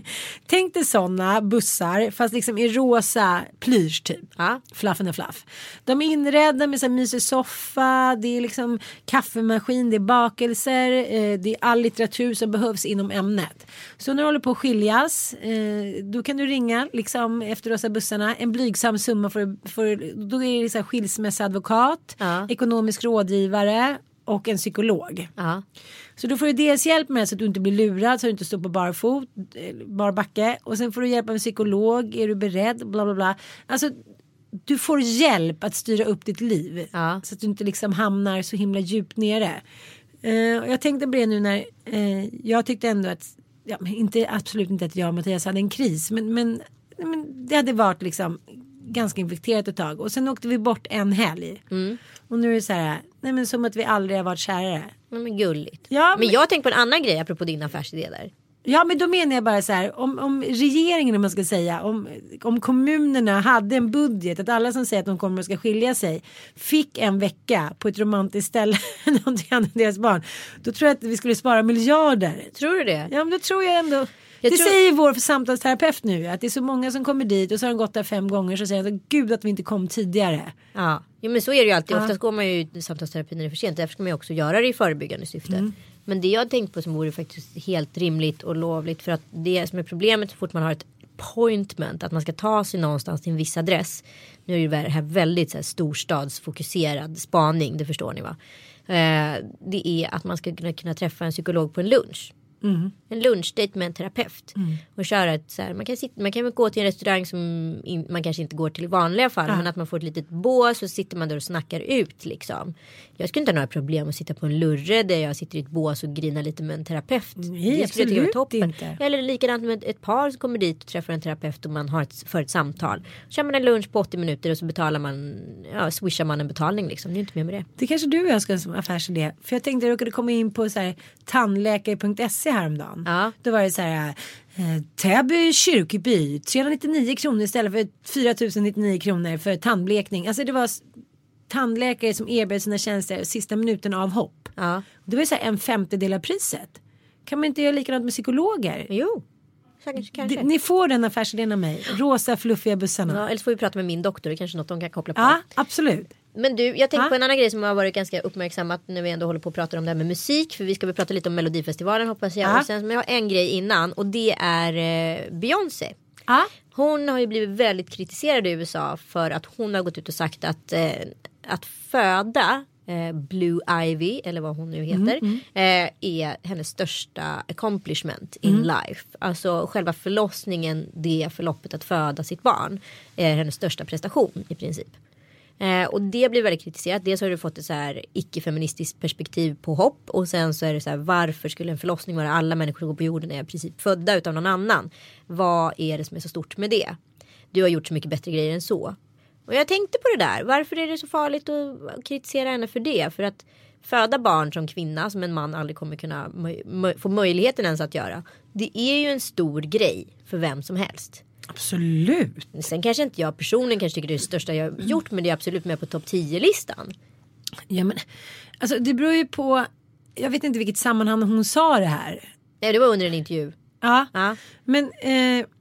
Tänk dig sådana bussar, fast liksom i rosa plysch typ. Ja. Fluffen och fluff. De är inredda med så här mysig soffa, det är liksom kaffemaskin, det är bakelser, det är all litteratur som behövs inom ämnet. Så när du håller på att skiljas, då kan du ringa liksom efter rosa bussarna. En blygsam summa för då är det så här skilsmässadvokat, ja, ekonomisk rådgivare och en psykolog. Uh-huh. Så då får du dels hjälp med så att du inte blir lurad, så att du inte står på bar backe. Och sen får du hjälp av en psykolog. Är du beredd? Bla bla bla. Alltså, du får hjälp att styra upp ditt liv. Uh-huh. Så att du inte liksom hamnar så himla djupt nere. Och jag tänkte på det nu när jag tyckte ändå att, ja, absolut inte att jag och Mattias hade en kris. Men det hade varit liksom ganska infekterat ett tag. Och sen åkte vi bort en helg. Mm. Och nu är det så här, nej men som att vi aldrig har varit kärare. Nej men gulligt. Ja, men jag tänkte på en annan grej apropå din affärsidé där. Ja men då menar jag bara så här, om regeringen, om man ska säga, om kommunerna hade en budget att alla som säger att de kommer och ska skilja sig fick en vecka på ett romantiskt ställe någonting annat än deras barn, då tror jag att vi skulle spara miljarder. Tror du det? Ja men då tror jag ändå. Säger vår samtalsterapeut nu, att det är så många som kommer dit och så har de gått där 5 gånger, så säger jag gud att vi inte kom tidigare. Ja, jo, men så är det ju alltid. Ja. Oftast går man ju i samtalsterapi när det är för sent. Därför ska man ju också göra det i förebyggande syfte. Mm. Men det jag har tänkt på som vore faktiskt helt rimligt och lovligt, för att det som är problemet så fort man har ett appointment, att man ska ta sig någonstans till en viss adress. Nu är det här väldigt så här, storstadsfokuserad spaning, det förstår ni va? Det är att man ska kunna träffa en psykolog på en lunch. Mm. En lunchdate med en terapeut. Mm. Och köra ett så här, man kan gå till en restaurang som man kanske inte går till i vanliga fall, men att man får ett litet bås och sitter man där och snackar ut liksom. Jag skulle inte ha några problem att sitta på en lurre där jag sitter i ett bås och grinar lite med en terapeut. Nej, det skulle jag tycka toppen. Inte. Eller likadant med ett par som kommer dit och träffar en terapeut och man har ett samtal. Så kör man en lunch på 80 minuter och så betalar man, ja, swishar man en betalning liksom. Det är inte mer med det. Det kanske du och jag ska ha som affärsidé. För jag tänkte att jag råkade komma in på så här, tandläkare.se häromdagen. Ja. Då var det så här Täby kyrkby 399 kronor istället för 4099 kronor för tandblekning. Alltså det var tandläkare som erbjöd sina tjänster sista minuten av hopp. Ja. Det var så här 1/50 av priset. Kan man inte göra likadant med psykologer? Jo. Kanske. Ni får den affärsidén av mig. Rosa fluffiga bussarna. Ja, eller så får vi prata med min doktor. Det kanske något de kan koppla på. Ja, absolut. Men du, jag tänkte på en annan grej som har varit ganska uppmärksammat när vi ändå håller på att prata om det här med musik. För vi ska väl prata lite om Melodifestivalen, hoppas jag. Och sen, men jag har en grej innan och det är Beyoncé. Hon har ju blivit väldigt kritiserad i USA för att hon har gått ut och sagt att föda Blue Ivy, eller vad hon nu heter, är hennes största accomplishment in life. Alltså själva förlossningen, det förloppet att föda sitt barn är hennes största prestation i princip. Och det blir väldigt kritiserat. Dels har du fått ett så här icke-feministiskt perspektiv på hopp. Och sen så är det så här, varför skulle en förlossning vara alla människor på jorden är i princip födda utav någon annan? Vad är det som är så stort med det? Du har gjort så mycket bättre grejer än så. Och jag tänkte på det där. Varför är det så farligt att kritisera henne för det? För att föda barn som kvinna, som en man aldrig kommer kunna få möjligheten ens att göra. Det är ju en stor grej för vem som helst. Absolut. Sen kanske inte jag personligen kanske tycker det är det största jag har gjort, men det är absolut med på topp 10-listan. Ja men, alltså det beror ju på, jag vet inte vilket sammanhang hon sa det här. Nej, det var under en intervju. Ja. Men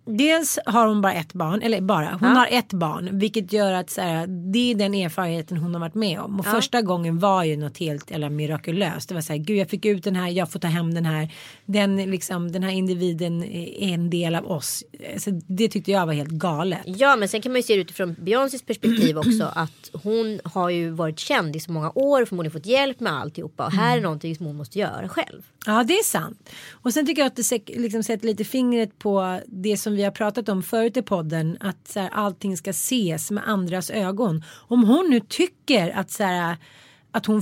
dels har hon bara ett barn. Eller bara, hon har ett barn. Vilket gör att så här, det är den erfarenheten hon har varit med om. Och första gången var ju något helt eller mirakulöst. Det var så här, gud jag fick ut den här, jag får ta hem den här. Den här individen är en del av oss. Så det tyckte jag var helt galet. Ja, men sen kan man ju se det utifrån Beyoncés perspektiv också. Att hon har ju varit känd i så många år. Och förmodligen fått hjälp med alltihopa. Och här är någonting som hon måste göra själv. Ja, det är sant. Och sen tycker jag att det liksom sätter lite fingret på det som vi har pratat om förut i podden, att så här, allting ska ses med andras ögon. Om hon nu tycker att så här, att hon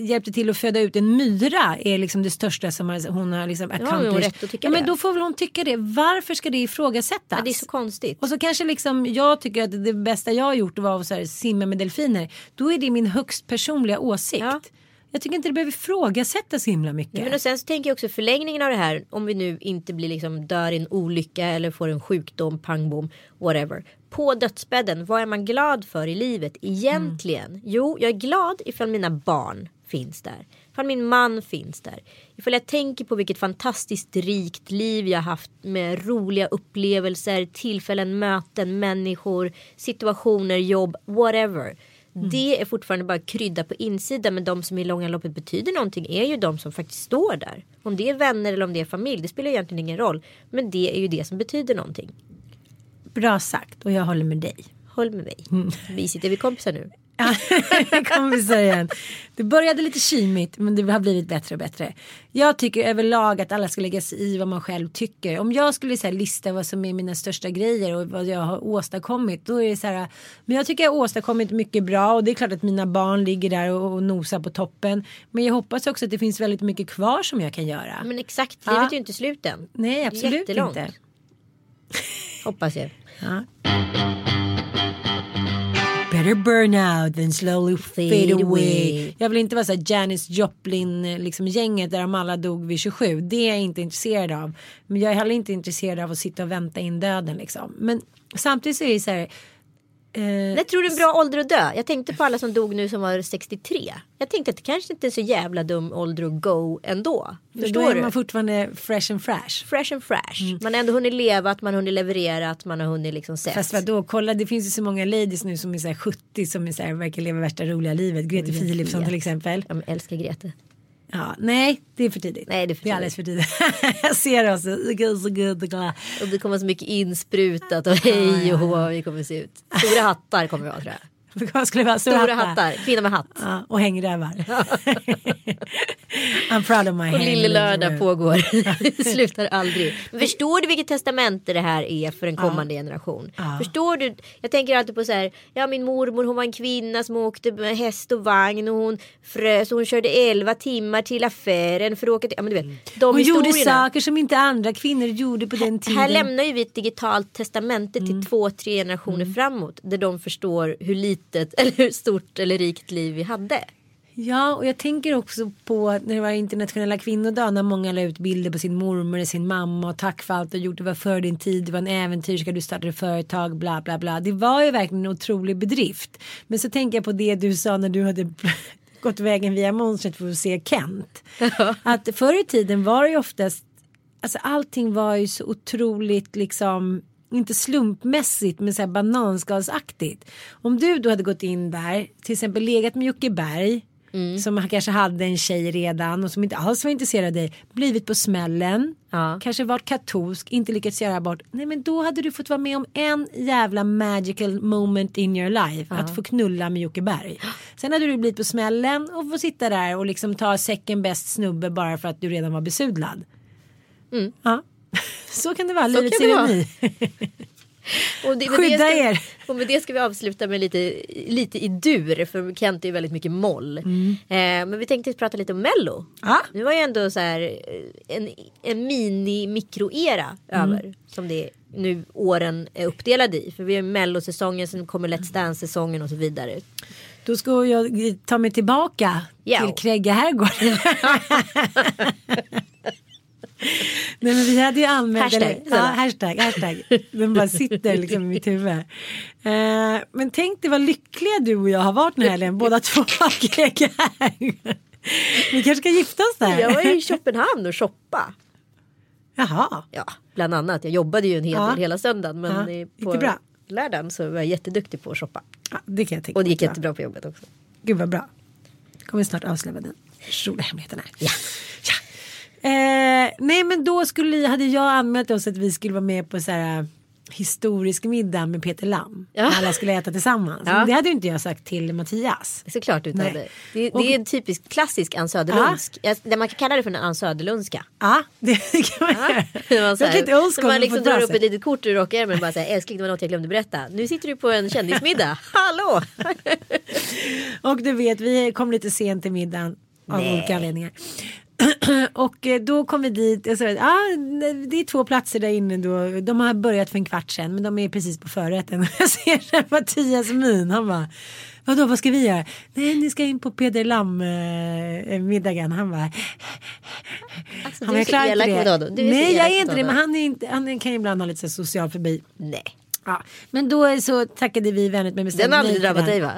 hjälpte till att föda ut en myra är liksom det största som hon har liksom men då får väl hon tycka det. Varför ska det ifrågasättas? Ja, det är så konstigt. Och så kanske liksom jag tycker att det bästa jag har gjort var att så här, simma med delfiner. Då är det min högst personliga åsikt. Ja. Jag tycker inte det behöver ifrågasätta så himla mycket. Men och sen så tänker jag också förlängningen av det här. Om vi nu inte blir liksom dör i en olycka eller får en sjukdom, pangbom, whatever. På dödsbädden, vad är man glad för i livet egentligen? Jo, jag är glad ifall mina barn finns där. Ifall min man finns där. Ifall jag tänker på vilket fantastiskt rikt liv jag haft med roliga upplevelser, tillfällen, möten, människor, situationer, jobb, whatever. Det är fortfarande bara krydda på insidan, men de som i långa loppet betyder någonting är ju de som faktiskt står där. Om det är vänner eller om det är familj, det spelar egentligen ingen roll. Men det är ju det som betyder någonting. Bra sagt, och jag håller med dig. Håll med mig. Vi sitter vid kompisar nu. Ja, kompisar igen. Det började lite kymigt, men det har blivit bättre och bättre. Jag tycker överlag att alla ska lägga sig i vad man själv tycker. Om jag skulle så här, lista vad som är mina största grejer och vad jag har åstadkommit, då är det så här, men jag tycker jag har åstadkommit mycket bra. Och det är klart att mina barn ligger där och nosar på toppen. Men jag hoppas också att det finns väldigt mycket kvar som jag kan göra. Men exakt, livet är ju inte sluten. Nej, absolut inte. Hoppas jag. better burn out than slowly fade away. Jag vill inte vara så här Janis Joplin liksom gänget där de alla dog vid 27. Det är jag inte intresserad av. Men jag är heller inte intresserad av att sitta och vänta in döden liksom. Men samtidigt så är det så här jag tror det är en bra ålder att dö. Jag tänkte på alla som dog nu som var 63. Jag tänkte att det kanske inte är så jävla dum ålder att go ändå. Förstår då är man fortfarande fresh and fresh. Fresh and fresh. Mm. Man har ändå hunnit leva, att man har hunnit leverera, att man har hunnit liksom sett. Fast vadå, kolla, det finns ju så många ladies nu som är så här 70 som är så här, verkar leva värsta roliga livet. Grete Philipsson till exempel. Ja, men älskar Grete. Ja, nej, det är för tidigt. Nej, det är alldeles för tidigt. Jag ser oss så. Och det kommer så mycket insprutat och hej och hå, vi kommer se ut. Stora hattar kommer vi ha, tror jag. Stora hattar, kvinna med hatt. Ja, och hängrävar. I'm proud of my hand. Och Lille Lördag pågår. Det slutar aldrig. Förstår du vilket testamente det här är för en kommande generation? Ja. Förstår du? Jag tänker alltid på så här, ja, min mormor, hon var en kvinna som åkte med häst och vagn och hon frös och hon körde 11 timmar till affären för att åka till, ja, men du vet, de hon historierna. Gjorde saker som inte andra kvinnor gjorde på den tiden. Här lämnar ju vi ett digitalt testamente till 2-3 generationer framåt, där de förstår hur lite eller hur stort eller rikt liv vi hade. Ja, och jag tänker också på när det var internationella kvinnodagen, när många la ut bilder på sin mormor och sin mamma och tack för allt och gjort, det var för din tid, det var en äventyrska, du startade företag, bla bla bla. Det var ju verkligen en otrolig bedrift. Men så tänker jag på det du sa när du hade gått vägen via monstret för att se Kent. Att förr i tiden var det ju oftast, alltså allting var ju så otroligt liksom, inte slumpmässigt men så här bananskalsaktigt. Om du då hade gått in där, till exempel legat med Jocke Berg som kanske hade en tjej redan och som inte alls var intresserad av dig, blivit på smällen, kanske varit katolsk, inte lyckats göra abort. Nej, men då hade du fått vara med om en jävla magical moment in your life, att få knulla med Jocke Berg. Sen hade du blivit på smällen och få sitta där och liksom ta second best snubbe bara för att du redan var besudlad. Ja. Så kan det vara, livet ser ni. Skydda er. Och med det ska vi avsluta med lite i dur, för Kent är ju väldigt mycket moll. Men vi tänkte prata lite om Mello. Nu var ju ändå så här en mini-mikroera över, som det nu åren är uppdelade i. För vi är Mello-säsongen, sen kommer Let's Dance-säsongen och så vidare. Då ska jag ta mig tillbaka till Krägga herrgård. Nej, men vi hade ju använt hashtag. Den bara sitter liksom i mitt huvud. Men tänk dig vad lyckliga du och jag har varit den helgen. Båda två kräkar. Vi kanske ska gifta oss där. Jag var ju i Köpenhamn och shoppa. Jaha. Ja, bland annat. Jag jobbade ju en hel del hela söndagen. Men på lärdagen så var jag jätteduktig på att shoppa. Ja, det kan jag tänka. Och det gick jättebra på jobbet också. Gud vad bra. Kommer snart avslöja den roliga hemligheten här. Ja. Nej, men då hade jag anmält oss att vi skulle vara med på så här historisk middag med Peter Lamm. Alla skulle äta tillsammans. Men det hade ju inte jag sagt till Mattias. Såklart utan det. Det är en typisk klassisk Ann Söderlundsk. Där man kan kalla det för en Ann Söderlundska. Ja, det kan man göra. Man liksom drar upp ett litet kort ur rockärmen och bara säger, älskling, det var något jag glömde berätta. Nu sitter du på en kändismiddag. Hallå! Och du vet, vi kom lite sent till middagen av olika anledningar. Och då kom vi dit och sa, det är 2 platser där inne då. De har börjat för en kvart sedan, men de är precis på förrätten. Jag ser Mattias min, han bara, vadå, vad ska vi göra? Nej, ni ska in på Peter Lamm middagen. Han bara, alltså, han är klar inte det då. Nej, jag är inte det, men han kan ju ibland ha lite så social förbi. Nej. Ja, men då så tackade vi vänligt med bestämning. Den har aldrig drabbat dig, va?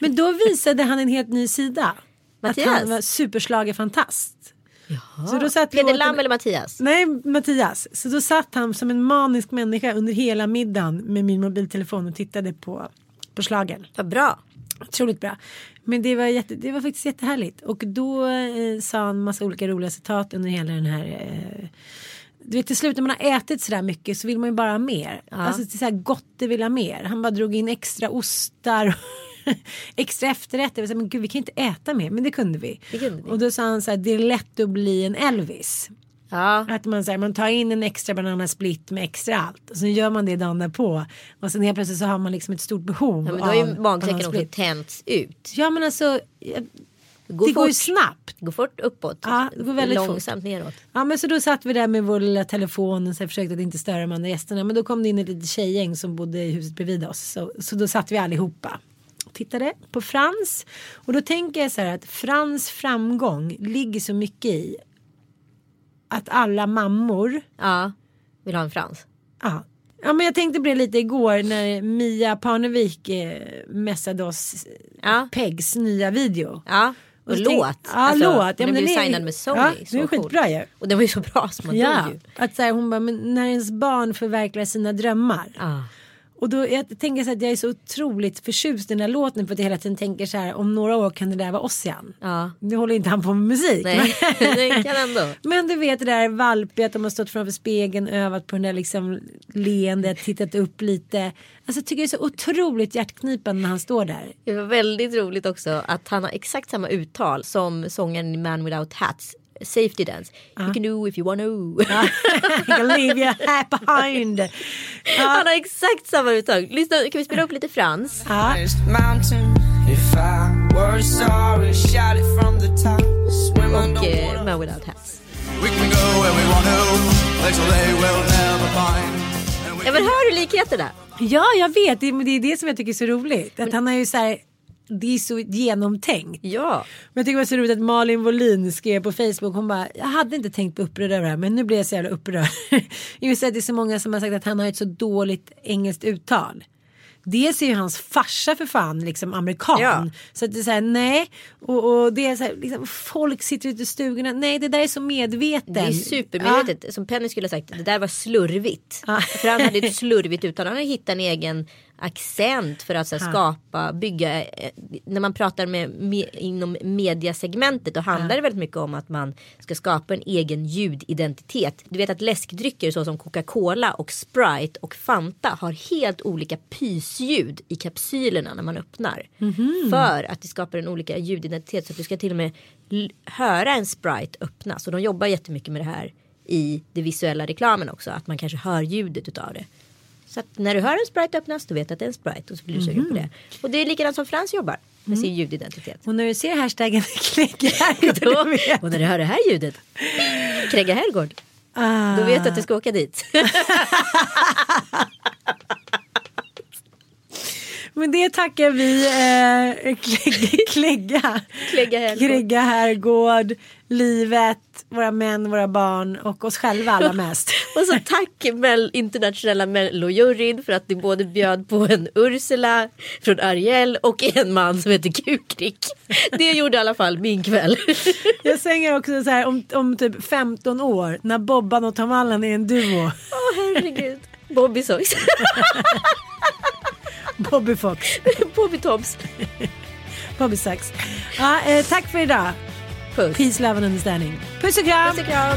Men då visade han en helt ny sida. Mattias. Att han var superslagerfantast. Så då satt Peter Lamm eller Mattias? Nej, Mattias. Så då satt han som en manisk människa under hela middagen med min mobiltelefon och tittade på slagen. Vad bra. Otroligt bra. Men det var faktiskt jättehärligt. Och då sa han massa olika roliga citat under hela den här... Du vet, till slut när man har ätit sådär mycket så vill man ju bara ha mer. Ja. Alltså det är såhär gott, det vill ha mer. Han bara drog in extra ostar... extra efterrätter. Men gud, vi kan inte äta mer. Men det kunde vi. Och då sa han så här, det är lätt att bli en Elvis. Att man, så här, man tar in en extra bananasplitt med extra allt. Och sen gör man det dagen därpå. Och sen helt plötsligt så har man liksom ett stort behov. Ja, men då har ju magsäcken också tänts ut. Ja, men alltså... Det går ju snabbt. Det går fort uppåt. Ja, det går väldigt långsamt neråt. Ja, men så då satt vi där med vår lilla telefon och så försökte att inte störa de andra gästerna. Men då kom det in ett litet tjejgäng som bodde i huset bredvid oss. Så då satt vi allihopa. tittade på Frans. Och då tänker jag så här att Frans framgång ligger så mycket i att alla mammor... Ja, vill ha en Frans. Ja. Ja, men jag tänkte på det lite igår när Mia Panevik mässade oss Pegs nya video. Ja. Och låt. Ja, alltså, låt. Ja, den blev ju signad med Sony. Ja, det var skitbra ju. Och den var ju så bra som man tog ju. Att så här, hon bara, men när ens barn förverkligar sina drömmar. Ah. Och då jag tänker så att jag är så otroligt förtjust i den här låten för att jag hela tiden tänker så här, om några år kan det där vara oss igen. Ja. Nu håller inte han på med musik. Nej, det kan ändå. Men du vet det där valpet att de har stått framför spegeln, övat på den där liksom leendet, tittat upp lite. Alltså jag tycker det är så otroligt hjärtknipande när han står där. Det var väldigt roligt också att han har exakt samma uttal som sångaren Man Without Hats. Safety dance. You can do if you want to. You can leave your hat behind. Han har exakt samma uttag. Lyssna, kan vi spela upp lite Frans? Och Man Without Hats. Ja, men hör du likheter där? Ja, jag vet. Det är det som jag tycker är så roligt. Att han har ju så här... Det är så genomtänkt. Ja. Men jag tycker det var så roligt att Malin Wollin skrev på Facebook. Hon bara, jag hade inte tänkt på upprörd över det här. Men nu blir jag så jävla upprörd. Just att det är så många som har sagt att han har ett så dåligt engelskt uttal. Dels är ju hans farsa för fan liksom amerikan. Ja. Så att det är så här, nej. Och det är så här, liksom, folk sitter ute i stugorna. Nej, det där är så medveten. Det är supermedvetet. Ja. Som Penny skulle ha sagt, det där var slurvigt. Ja. För han hade ett slurvigt uttal. Han hade hittat en egen accent för att så här, skapa, bygga. När man pratar med inom mediasegmentet då handlar det väldigt mycket om att man ska skapa en egen ljudidentitet. Du vet att läskdrycker så som Coca-Cola och Sprite och Fanta har helt olika pysljud i kapsylerna när man öppnar. Mm-hmm. För att det skapar en olika ljudidentitet så att du ska till och med höra en Sprite öppnas. Och de jobbar jättemycket med det här i det visuella reklamen också. Att man kanske hör ljudet utav det. Så att när du hör en Sprite öppnas, du vet att det är en Sprite. Och så blir du sugen på det. Och det är likadant som Frans jobbar med sin ljudidentitet. Och när du ser hashtaggen Krägga herrgård. Och när du hör det här ljudet, Krägga herrgård. Då vet du att du ska åka dit. Men det tackar vi Krägga herrgård, livet, våra män, våra barn och oss själva allra mest. Och så tack internationella mellojuryn för att ni både bjöd på en Ursula från Ariel och en man som heter Kukrik. Det gjorde i alla fall min kväll. Jag sänger också så här om typ 15 år när Bobban och Tamallen är en duo. Herregud. Bobby Sox. Bobby Fox. Bobby Tops. Bobby Sacks. Tack för idag. Puss. Peace, love and understanding. Puss och kram. Puss och kram.